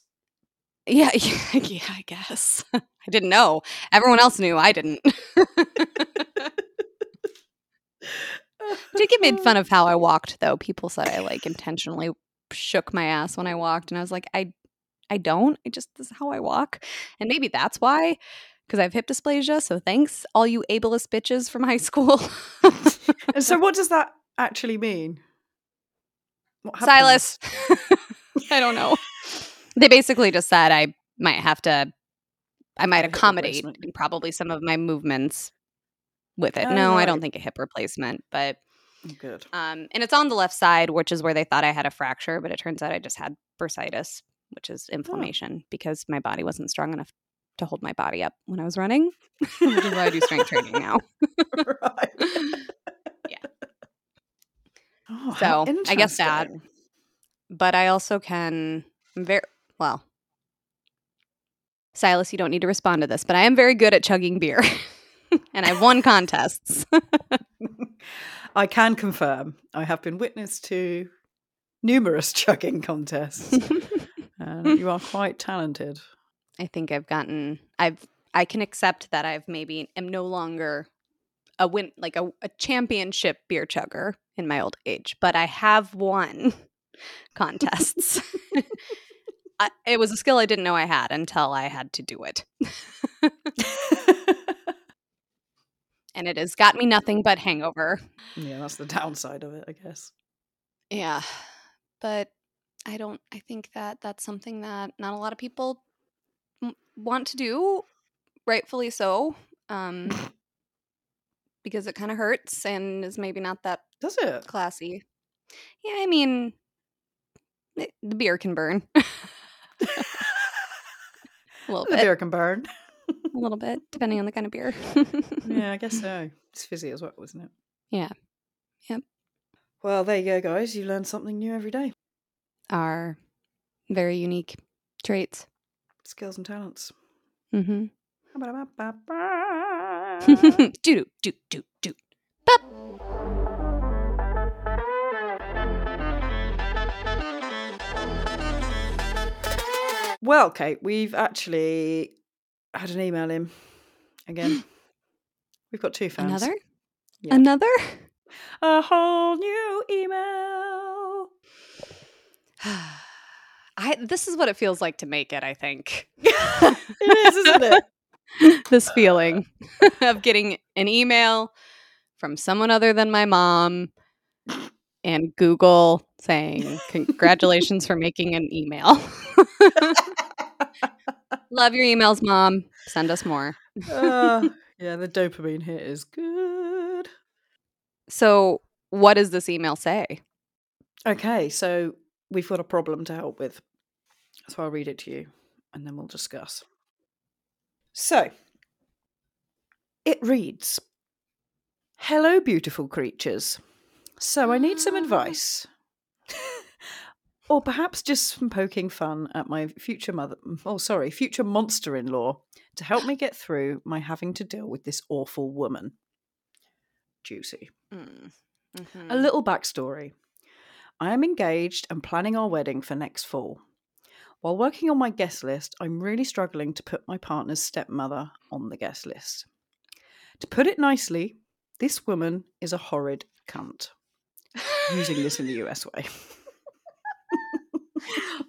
Yeah, yeah, yeah, I guess. I didn't know. Everyone else knew. I didn't. Did get made fun of how I walked, though. People said I like intentionally shook my ass when I walked, and I was like, I, I don't. I just this is how I walk, and maybe that's why, because I have hip dysplasia. So thanks, all you ableist bitches from high school. And so, what does that actually mean? What Silas, I don't know. They basically just said I might have to, I might accommodate probably some of my movements with it. Oh, no, right. I don't think a hip replacement, but good. Um, and it's on the left side, which is where they thought I had a fracture, but it turns out I just had bursitis, which is inflammation, oh. because my body wasn't strong enough to hold my body up when I was running. Which is why I do strength training now. Right. Oh, so I guess that, but I also can I'm very well. Silas, you don't need to respond to this, but I am very good at chugging beer, and I've won contests. I can confirm. I have been witness to numerous chugging contests. uh, you are quite talented. I think I've gotten. I've. I can accept that I've maybe am no longer a win like a, a championship beer chugger in my old age, but I have won contests. I, it was a skill I didn't know I had until I had to do it. And it has got me nothing but hangover. Yeah, that's the downside of it, I guess. Yeah, but I don't, I think that that's something that not a lot of people m- want to do, rightfully so. Um Because it kind of hurts and is maybe not that Does it? classy. Yeah, I mean, it, the beer can burn. a little the bit. The beer can burn. A little bit, depending on the kind of beer. Yeah, I guess so. It's fizzy as well, isn't it? Yeah. Yep. Well, there you go, guys. You learn something new every day. Our very unique traits. Skills and talents. Mm-hmm. do do do do do. Bop. Well, Kate, we've actually had an email in again. We've got two fans. Another? Yeah. Another? A whole new email. I. This is what it feels like to make it. I think it is, isn't it? This feeling of getting an email from someone other than my mom and Google saying, congratulations for making an email. Love your emails, Mom. Send us more. uh, yeah, the dopamine hit is good. So what does this email say? Okay, so we've got a problem to help with. So I'll read it to you and then we'll discuss. So, it reads, hello, beautiful creatures. So I need some advice. Or perhaps just some poking fun at my future mother, oh, sorry, future monster-in-law to help me get through my having to deal with this awful woman. Juicy. Mm. Mm-hmm. A little backstory. I am engaged and planning our wedding for next fall. While working on my guest list, I'm really struggling to put my partner's stepmother on the guest list. To put it nicely, this woman is a horrid cunt. Using this in the U S way.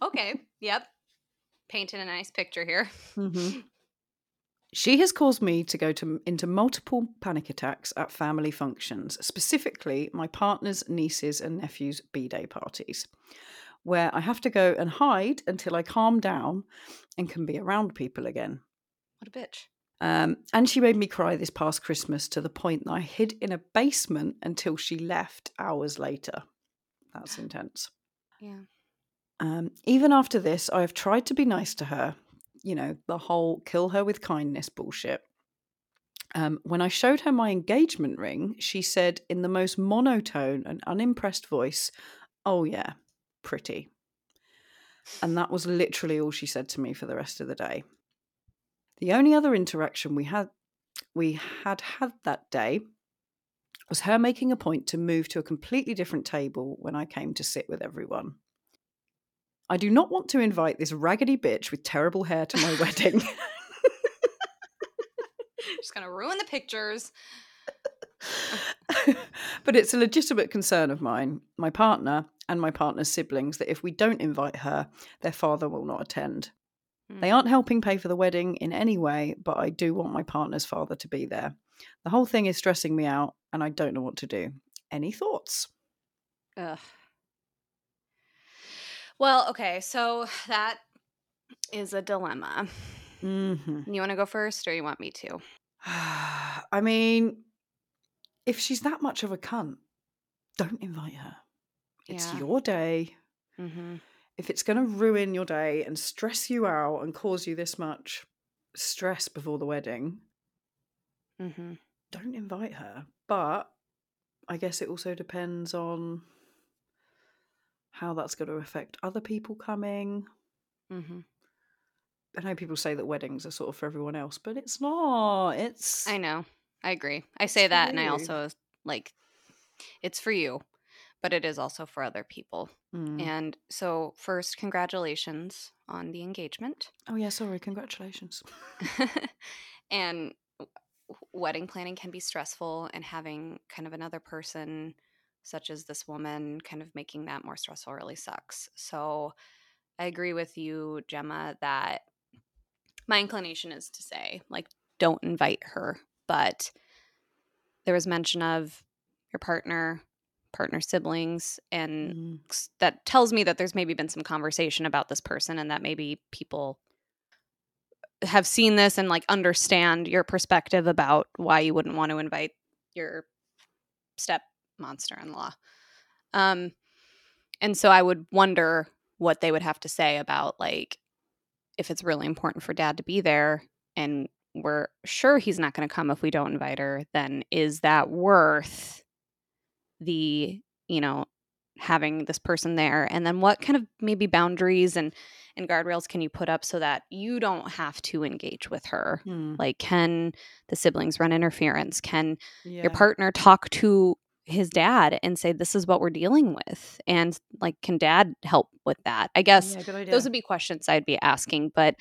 Okay, yep. Painting a nice picture here. Mm-hmm. She has caused me to go to, into multiple panic attacks at family functions, specifically my partner's nieces and nephews' B-Day parties, where I have to go and hide until I calm down and can be around people again. What a bitch. Um, and she made me cry this past Christmas to the point that I hid in a basement until she left hours later. That's intense. Yeah. Um, even after this, I have tried to be nice to her, you know, the whole kill her with kindness bullshit. Um, when I showed her my engagement ring, she said in the most monotone and unimpressed voice, "Oh yeah, pretty." And that was literally all she said to me for the rest of the day. The only other interaction we had we had had that day was her making a point to move to a completely different table when I came to sit with everyone. I do not want to invite this raggedy bitch with terrible hair to my wedding. She's going to ruin the pictures. But it's a legitimate concern of mine, my partner, and my partner's siblings that if we don't invite her, their father will not attend. Mm. They aren't helping pay for the wedding in any way, but I do want my partner's father to be there. The whole thing is stressing me out, and I don't know what to do. Any thoughts? Ugh. Well, okay, so that is a dilemma. Mm-hmm. You want to go first, or you want me to? I mean, if she's that much of a cunt, don't invite her. It's yeah. your day. Mm-hmm. If it's going to ruin your day and stress you out and cause you this much stress before the wedding, mm-hmm. don't invite her. But I guess it also depends on how that's going to affect other people coming. Mm-hmm. I know people say that weddings are sort of for everyone else, but it's not. It's. I know. I agree. I say that, and I also, like, it's for you, but it is also for other people. Mm. And so first, congratulations on the engagement. Oh, yeah. Sorry. Congratulations. And wedding planning can be stressful, and having kind of another person such as this woman kind of making that more stressful really sucks. So I agree with you, Gemma, that my inclination is to say, like, don't invite her. But there was mention of your partner, partner siblings, and mm. that tells me that there's maybe been some conversation about this person, and that maybe people have seen this and, like, understand your perspective about why you wouldn't want to invite your step-monster-in-law. Um, and so I would wonder what they would have to say about, like, if it's really important for dad to be there and we're sure he's not going to come if we don't invite her, then is that worth the, you know, having this person there? And then what kind of maybe boundaries and, and guardrails can you put up so that you don't have to engage with her? Mm. Like, can the siblings run interference? Can yeah. your partner talk to his dad and say, this is what we're dealing with? And, like, can dad help with that? I guess yeah, those would be questions I'd be asking. But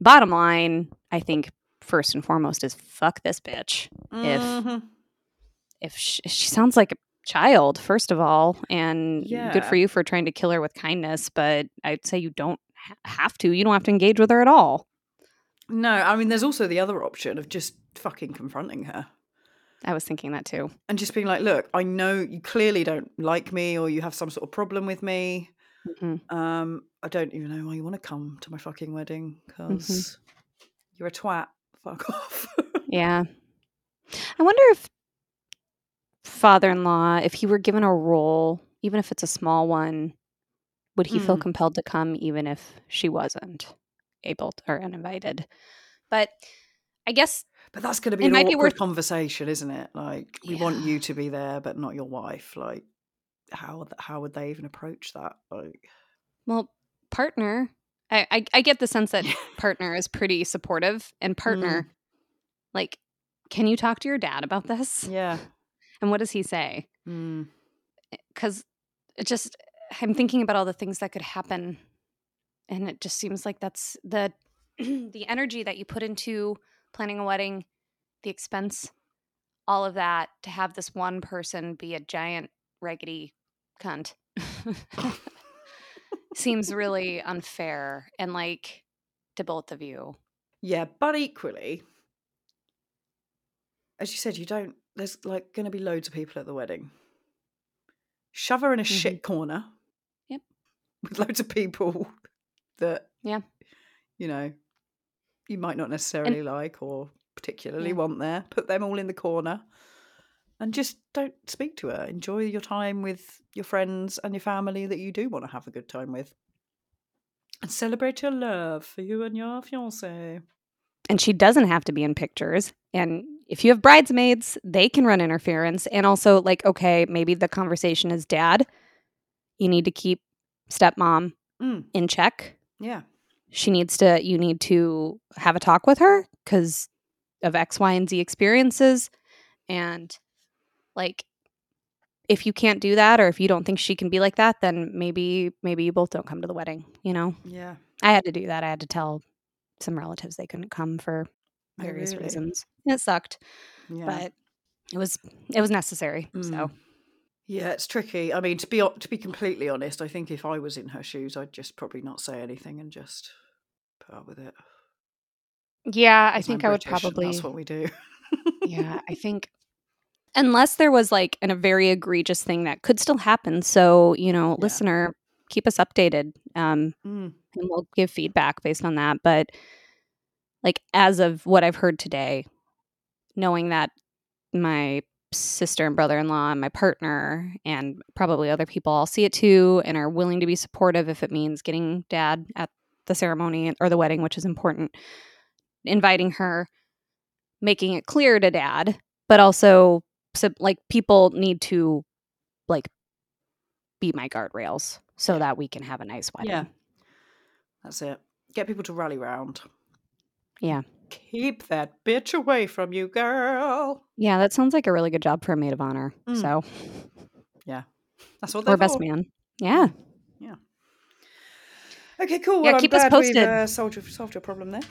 bottom line, I think first and foremost is fuck this bitch. Mm-hmm. If if she, she sounds like a child, first of all, and yeah. good for you for trying to kill her with kindness, but I'd say you don't ha- have to. You don't have to engage with her at all. No, I mean, there's also the other option of just fucking confronting her. I was thinking that too. And just being like, look, I know you clearly don't like me, or you have some sort of problem with me. Mm-hmm. Um, I don't even know why you want to come to my fucking wedding, because mm-hmm. you're a twat. Fuck off. Yeah. I wonder if father-in-law, if he were given a role, even if it's a small one, would he mm. feel compelled to come even if she wasn't able to, or uninvited? But I guess... But that's going to be it an awkward be worth- conversation, isn't it? Like, we yeah. want you to be there, but not your wife. Like, how how would they even approach that? Like, well, partner, I, I, I get the sense that partner is pretty supportive. And partner, mm. like, can you talk to your dad about this? Yeah. And what does he say? Because mm. it just, I'm thinking about all the things that could happen. And it just seems like that's the the energy that you put into planning a wedding, the expense, all of that, to have this one person be a giant raggedy cunt seems really unfair, and, like, to both of you. Yeah, but equally, as you said, you don't, there's, like, going to be loads of people at the wedding. Shove her in a mm-hmm. shit corner. Yep. With loads of people that, yeah, you know, you might not necessarily and, like, or particularly yeah. want there. Put them all in the corner and just don't speak to her. Enjoy your time with your friends and your family that you do want to have a good time with. And celebrate your love for you and your fiancé. And she doesn't have to be in pictures. And if you have bridesmaids, they can run interference. And also, like, okay, maybe the conversation is dad. You need to keep stepmom mm. in check. Yeah. She needs to, you need to have a talk with her because of X, Y, and Z experiences. And, like, if you can't do that or if you don't think she can be like that, then maybe maybe you both don't come to the wedding, you know? Yeah. I had to do that. I had to tell some relatives they couldn't come for various really? reasons. It sucked. Yeah. But it was it was necessary. Mm. So yeah, it's tricky. I mean, to be to be completely honest, I think if I was in her shoes, I'd just probably not say anything and just put up with it. Yeah, I think I'm I would British, probably. That's what we do. Yeah, I think unless there was like an, a very egregious thing that could still happen. So, you know, yeah. listener, keep us updated. Um, mm. And we'll give feedback based on that. But like as of what I've heard today, knowing that my sister and brother-in-law and my partner and probably other people all see it too and are willing to be supportive if it means getting dad at the ceremony or the wedding, which is important, inviting her, making it clear to dad, but also so, like people need to like be my guardrails so that we can have a nice wedding. Yeah. That's it. Get people to rally round. Yeah. Keep that bitch away from you, girl. Yeah, that sounds like a really good job for a maid of honor. Mm. So. Yeah. That's what they're Or best for. man. Yeah. Yeah. Okay, cool. Well, yeah, keep I'm us posted. We've uh, solved, your, solved your problem there.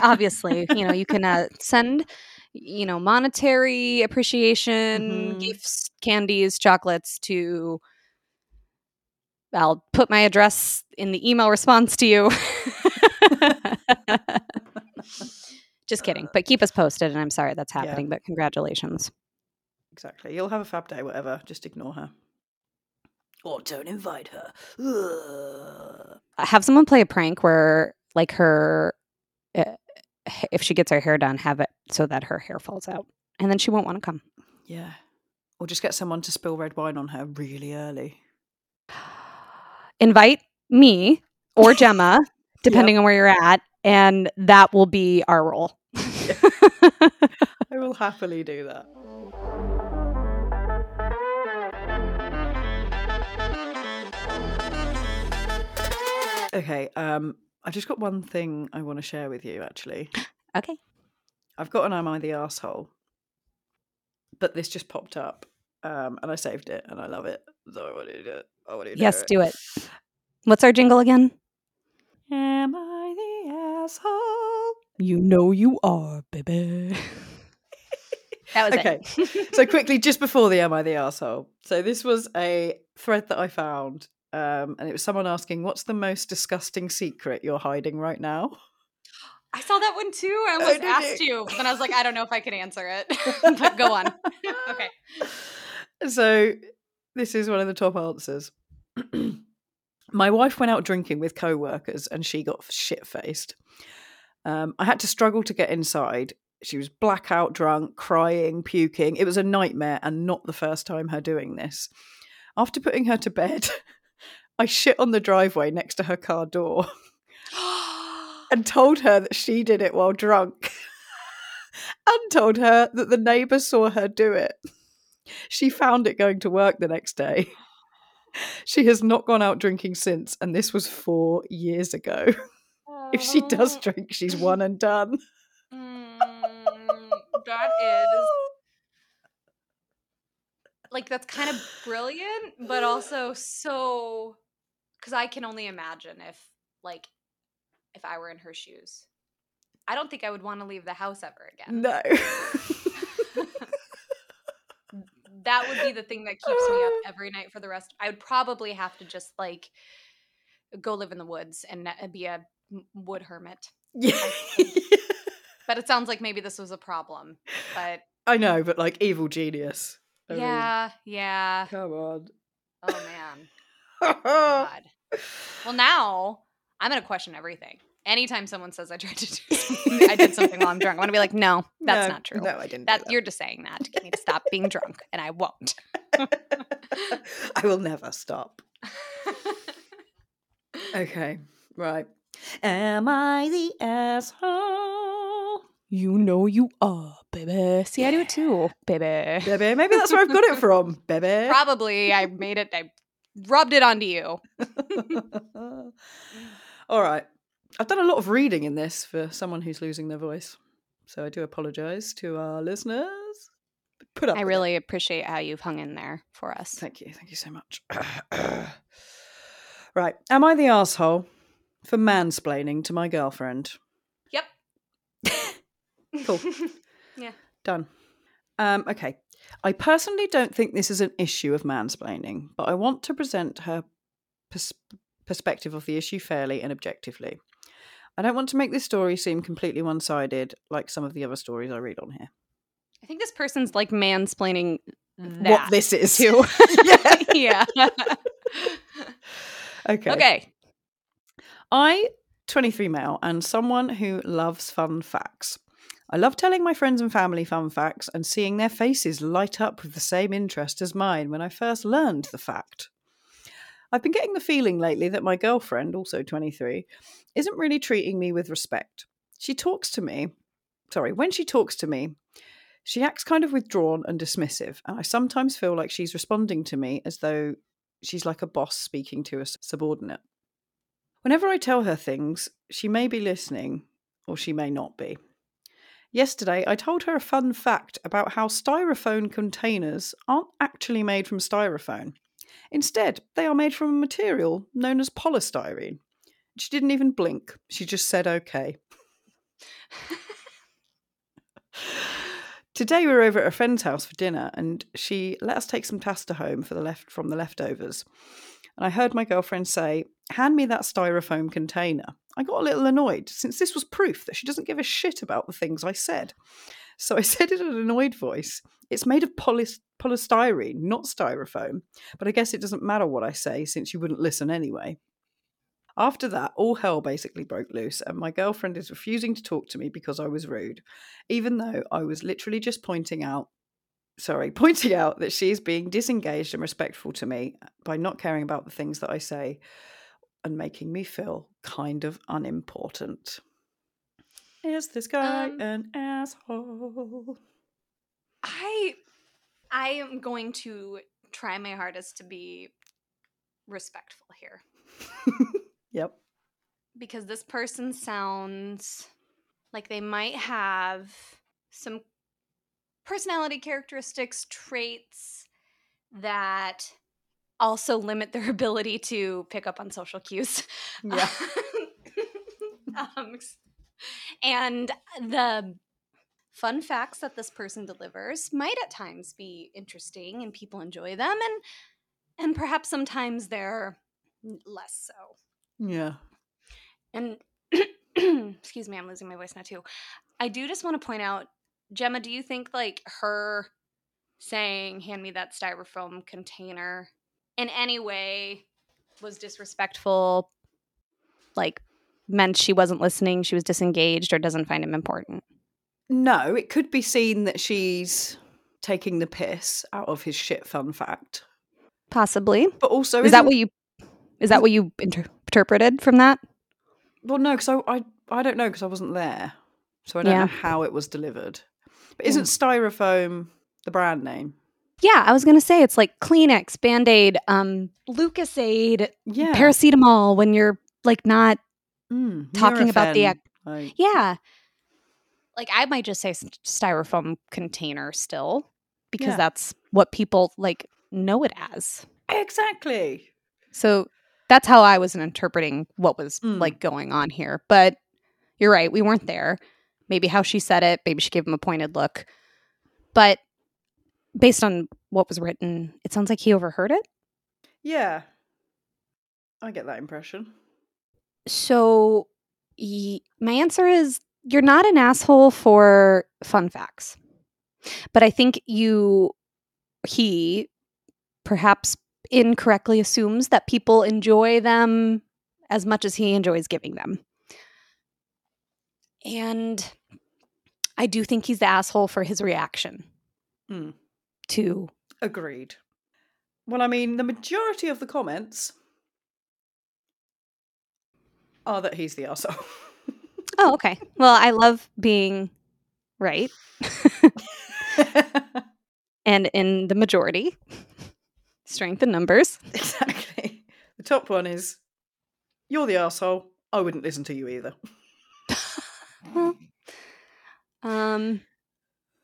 Obviously. You know, you can uh, send... you know, monetary appreciation, mm-hmm. gifts, candies, chocolates to, I'll put my address in the email response to you. Just kidding. But keep us posted. And I'm sorry that's happening, yeah. but congratulations. Exactly. You'll have a fab day, whatever. Just ignore her. Or don't invite her. Ugh. Have someone play a prank where, like, her... Uh, if she gets her hair done, have it so that her hair falls out. And then she won't want to come. Yeah. Or just get someone to spill red wine on her really early. Invite me or Gemma, depending yep. on where you're at, and that will be our role. Yeah. I will happily do that. Okay, um... I've just got one thing I want to share with you, actually. Okay. I've got an Am I the Arsehole? But this just popped up, um, and I saved it, and I love it. So I want to do it. I want to do yes, it. do it. What's our jingle again? Am I the Arsehole? You know you are, baby. That was okay. It. So quickly, just before the Am I the Arsehole? So this was a thread that I found. Um, and it was someone asking, what's the most disgusting secret you're hiding right now? I saw that one too. I almost oh, asked you. you. But then I was like, I don't know if I can answer it. But go on. Okay. So this is one of the top answers. My wife went out drinking with co-workers and she got shit-faced. Um, I had to struggle to get inside. She was blackout drunk, crying, puking. It was a nightmare and not the first time her doing this. After putting her to bed... I shit on the driveway next to her car door and told her that she did it while drunk and told her that the neighbour saw her do it. She found it going to work the next day. She has not gone out drinking since, and this was four years ago. If she does drink, she's one and done. Mm, that is... Like, that's kind of brilliant, but also so... Because I can only imagine if, like, if I were in her shoes. I don't think I would want to leave the house ever again. No. That would be the thing that keeps me up every night for the rest. I would probably have to just, like, go live in the woods and be a wood hermit. Yeah. But it sounds like maybe this was a problem. But I know, but, like, evil genius. I yeah, mean, yeah. Come on. Oh, man. God. Well, now I'm going to question everything. Anytime someone says I tried to do something, I did something while I'm drunk, I'm going to be like, no, that's no, not true. No, I didn't that, do that. You're just saying that to get me to stop being drunk, and I won't. I will never stop. Okay. Right. Am I the asshole? You know you are, baby. See, yeah. I do it too, baby. Baby. Maybe that's where I've got it from, baby. Probably. I made it. I rubbed it onto you. All right. I've done a lot of reading in this for someone who's losing their voice. So I do apologize to our listeners. Put up I really it. appreciate how you've hung in there for us. Thank you. Thank you so much. Right. Am I the asshole for mansplaining to my girlfriend? Yep. Cool. Yeah. Done. Um, okay. I personally don't think this is an issue of mansplaining, but I want to present her pers- perspective of the issue fairly and objectively. I don't want to make this story seem completely one-sided like some of the other stories I read on here. I think this person's like mansplaining that. What this is. Too. Yeah. Yeah. Okay. Okay. I, twenty-three male, and someone who loves fun facts. I love telling my friends and family fun facts and seeing their faces light up with the same interest as mine when I first learned the fact. I've been getting the feeling lately that my girlfriend, also twenty-three, isn't really treating me with respect. She talks to me, sorry, when she talks to me, she acts kind of withdrawn and dismissive, and I sometimes feel like she's responding to me as though she's like a boss speaking to a subordinate. Whenever I tell her things, she may be listening, or she may not be. Yesterday, I told her a fun fact about how styrofoam containers aren't actually made from styrofoam. Instead, they are made from a material known as polystyrene. She didn't even blink. She just said, okay. Today we were over at a friend's house for dinner and she let us take some pasta home for the left from the leftovers. And I heard my girlfriend say, hand me that styrofoam container. I got a little annoyed since this was proof that she doesn't give a shit about the things I said. So I said it in an annoyed voice. It's made of poly- polystyrene, not styrofoam. But I guess it doesn't matter what I say since you wouldn't listen anyway. After that, all hell basically broke loose and my girlfriend is refusing to talk to me because I was rude, even though I was literally just pointing out, sorry, pointing out that she is being disengaged and respectful to me by not caring about the things that I say and making me feel kind of unimportant. Is this guy um, an asshole? I, I am going to try my hardest to be respectful here. Yep. Because this person sounds like they might have some personality characteristics, traits that also limit their ability to pick up on social cues. Yeah. um, and the fun facts that this person delivers might at times be interesting and people enjoy them, and and perhaps sometimes they're less so. Yeah. And excuse me, I'm losing my voice now too. I do just want to point out, Gemma, do you think like her saying, hand me that styrofoam container in any way was disrespectful, like meant she wasn't listening, she was disengaged, or doesn't find him important? No, it could be seen that she's taking the piss out of his shit fun fact. Possibly. But also, is that what you... Is that what you inter- interpreted from that? Well, no, because I, I I don't know because I wasn't there. So I don't yeah. know how it was delivered. But isn't yeah. styrofoam the brand name? Yeah, I was going to say it's like Kleenex, Band-Aid, um, Lucasade, yeah. paracetamol when you're like not mm, talking Nurofen, about the... Ac- like. Yeah. Like I might just say styrofoam container still because yeah. that's what people like know it as. Exactly. So... That's how I was interpreting what was mm. like going on here. But you're right. We weren't there. Maybe how she said it. Maybe she gave him a pointed look. But based on what was written, it sounds like he overheard it. Yeah. I get that impression. So y- my answer is you're not an asshole for fun facts. But I think you, he, perhaps... incorrectly assumes that people enjoy them as much as he enjoys giving them. And I do think he's the asshole for his reaction mm. to. Agreed. Well, I mean, the majority of the comments Oh, that he's the arsehole. Oh, okay. Well, I love being right. And in the majority. Strength in numbers. Exactly. The top one is, you're the arsehole. I wouldn't listen to you either. Well, um,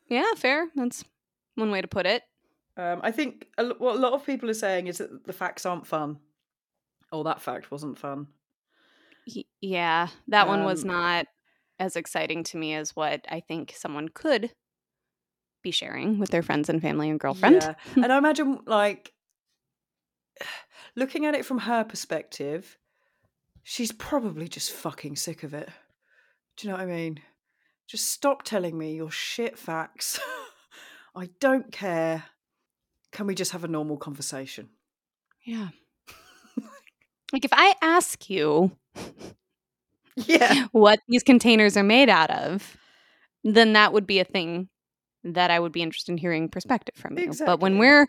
yeah, fair. That's one way to put it. Um, I think a, what a lot of people are saying is that the facts aren't fun. Oh, that fact wasn't fun. Yeah, that um, one was not as exciting to me as what I think someone could be sharing with their friends and family and girlfriend. Yeah. And I imagine, like, looking at it from her perspective, she's probably just fucking sick of it. Do you know what I mean? Just stop telling me your shit facts. I don't care. Can we just have a normal conversation? Yeah. Like, if I ask you yeah. what these containers are made out of, then that would be a thing that I would be interested in hearing perspective from you. Exactly. But when we're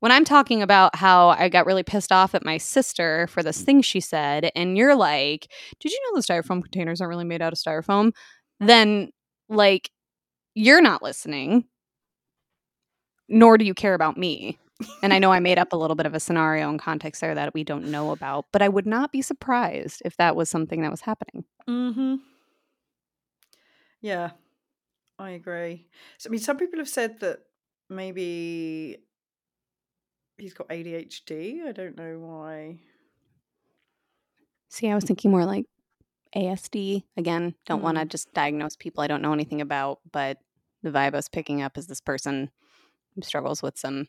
when I'm talking about how I got really pissed off at my sister for this thing she said, and you're like, did you know the styrofoam containers aren't really made out of styrofoam? Then, like, you're not listening, nor do you care about me. And I know I made up a little bit of a scenario and context there that we don't know about, but I would not be surprised if that was something that was happening. Mm-hmm. Yeah, I agree. So, I mean, some people have said that maybe he's got A D H D. I don't know why. See, I was thinking more like A S D. Again, don't mm. want to just diagnose people I don't know anything about, but the vibe I was picking up is this person who struggles with some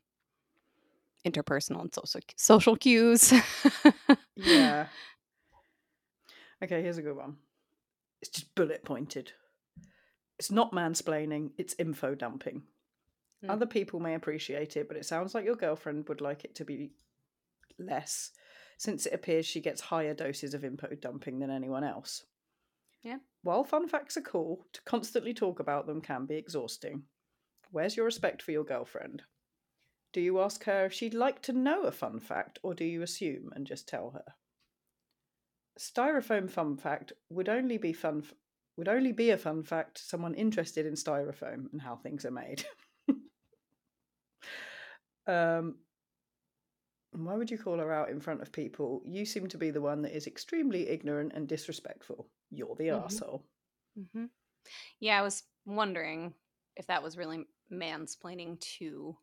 interpersonal and social social cues. Yeah. Okay, here's a good one. It's just bullet pointed. It's not mansplaining, it's info dumping. Mm. Other people may appreciate it, but it sounds like your girlfriend would like it to be less, since it appears she gets higher doses of info dumping than anyone else. Yeah. While fun facts are cool, to constantly talk about them can be exhausting. Where's your respect for your girlfriend? Do you ask her if she'd like to know a fun fact, or do you assume and just tell her? Styrofoam fun fact would only be fun f- would only be a fun fact to someone interested in styrofoam and how things are made. um, why would you call her out in front of people? You seem to be the one that is extremely ignorant and disrespectful. You're the mm-hmm. arsehole. Mm-hmm. Yeah, I was wondering if that was really mansplaining too.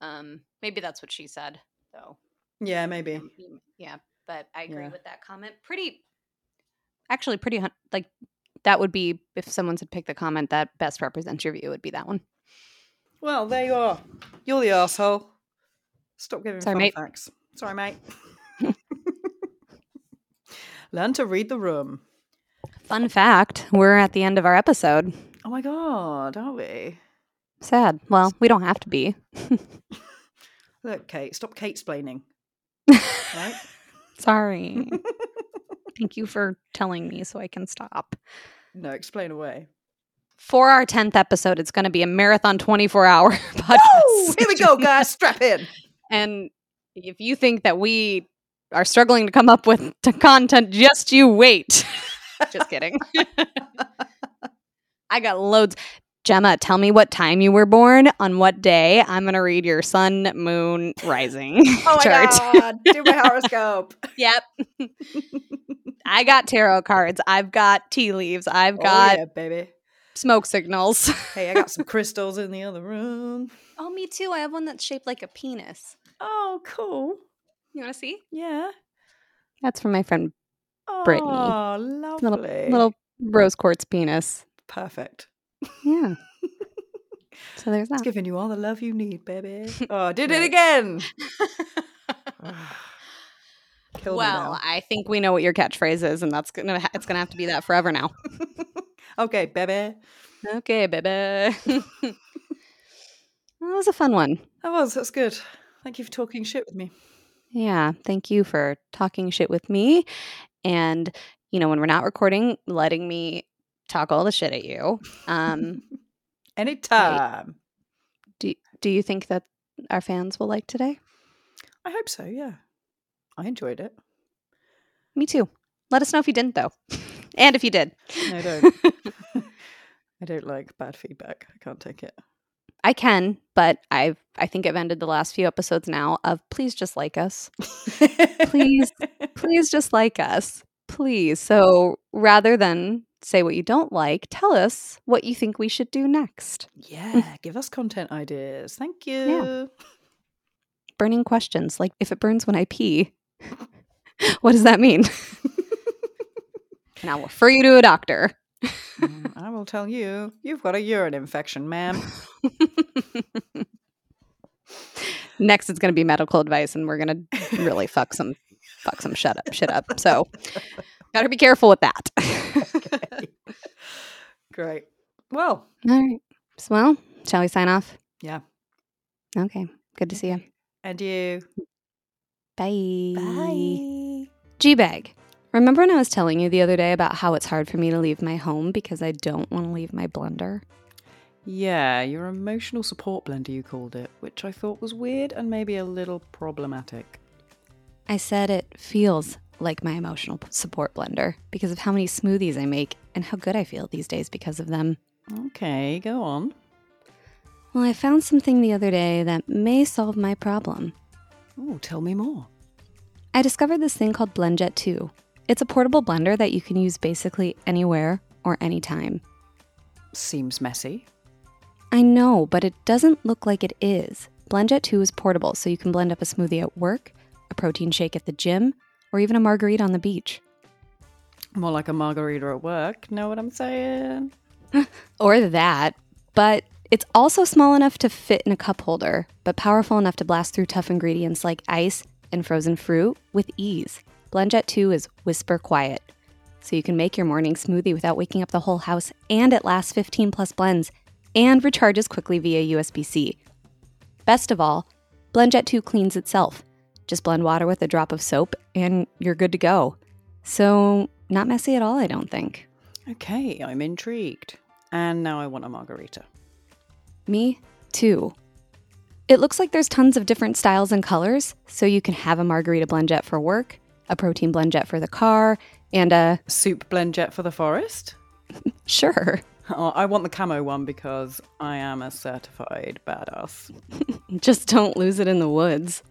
Um, maybe that's what she said, though. Yeah, maybe. Um, yeah, but I agree yeah. with that comment. Pretty, actually pretty, like, that would be, if someone said pick the comment that best represents your view, it would be that one. Well, there you are. You're the arsehole. Stop giving Sorry, fun mate. facts. Sorry, mate. Learn to read the room. Fun fact, we're at the end of our episode. Oh my God, are we? Sad. Well, we don't have to be. Look, Kate, stop Kate-splaining. Right? Sorry. Thank you for telling me so I can stop. No, explain away. For our tenth episode, it's going to be a marathon twenty-four hour podcast. Woo! Here we go, guys. Strap in. And if you think that we are struggling to come up with content, just you wait. Just kidding. I got loads. Gemma, tell me what time you were born, on what day. I'm going to read your sun, moon, rising Oh my chart. God, do my horoscope. Yep. I got tarot cards. I've got tea leaves. I've got oh, yeah, baby. smoke signals. Hey, I got some crystals in the other room. Oh, me too. I have one that's shaped like a penis. Oh, cool. You want to see? Yeah. That's from my friend Brittany. Oh, lovely. Little, little rose quartz penis. Perfect. Yeah. So there's that. It's giving you all the love you need, baby. Oh, I did it again. Kill well, I think we know what your catchphrase is, and that's gonna ha- it's gonna have to be that forever now. Okay, baby. Okay, baby. Well, that was a fun one. That was. That's good. Thank you for talking shit with me. Yeah, thank you for talking shit with me, and you know when we're not recording, letting me talk all the shit at you. Um, Anytime. Wait, do, do you think that our fans will like today? I hope so, yeah. I enjoyed it. Me too. Let us know if you didn't, though. And if you did. I don't. I don't like bad feedback. I can't take it. I can, but I've, I think I've ended the last few episodes now of please just like us. Please, please just like us. Please. So rather than say what you don't like, tell us what you think we should do next. Yeah. Give us content ideas. Thank you. Yeah. Burning questions. Like, if it burns when I pee, what does that mean? And I will refer you to a doctor. mm, I will tell you, you've got a urine infection, ma'am. Next, it's going to be medical advice, and we're going to really fuck some fuck some shut up, shit up. So, gotta be careful with that. Okay. Great. Well. All right. So, well, shall we sign off? Yeah. Okay. Good to see you. And you. Bye. Bye. G-Bag. Remember when I was telling you the other day about how it's hard for me to leave my home because I don't want to leave my blender? Yeah, your emotional support blender, you called it, which I thought was weird and maybe a little problematic. I said it feels like my emotional support blender because of how many smoothies I make and how good I feel these days because of them. Okay, go on. Well, I found something the other day that may solve my problem. Oh, tell me more. I discovered this thing called BlendJet two. It's a portable blender that you can use basically anywhere or anytime. Seems messy. I know, but it doesn't look like it is. BlendJet two is portable, so you can blend up a smoothie at work, a protein shake at the gym, or even a margarita on the beach. More like a margarita at work, know what I'm saying? Or that, but it's also small enough to fit in a cup holder, but powerful enough to blast through tough ingredients like ice and frozen fruit with ease. BlendJet two is whisper quiet, so you can make your morning smoothie without waking up the whole house, and it lasts fifteen plus blends and recharges quickly via U S B C. Best of all, BlendJet two cleans itself. Just blend water with a drop of soap and you're good to go. So not messy at all, I don't think. Okay, I'm intrigued. And now I want a margarita. Me too. It looks like there's tons of different styles and colors, so you can have a margarita BlendJet for work, a protein BlendJet for the car, and a... soup BlendJet for the forest? Sure. Oh, I want the camo one because I am a certified badass. Just don't lose it in the woods.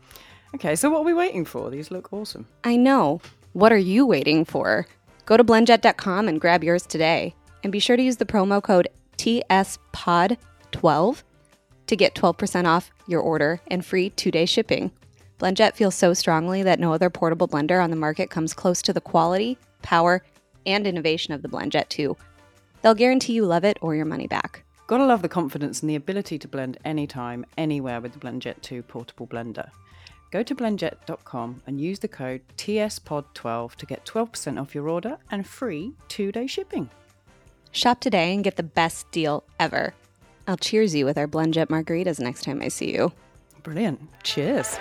Okay, so what are we waiting for? These look awesome. I know. What are you waiting for? Go to blendjet dot com and grab yours today. And be sure to use the promo code T S P O D twelve to get twelve percent off your order and free two-day shipping. BlendJet feels so strongly that no other portable blender on the market comes close to the quality, power, and innovation of the BlendJet two. They'll guarantee you love it or your money back. Gotta love the confidence and the ability to blend anytime, anywhere with the BlendJet two portable blender. Go to blendjet dot com and use the code T S P O D twelve to get twelve percent off your order and free two-day shipping. Shop today and get the best deal ever. I'll cheers you with our BlendJet margaritas next time I see you. Brilliant. Cheers.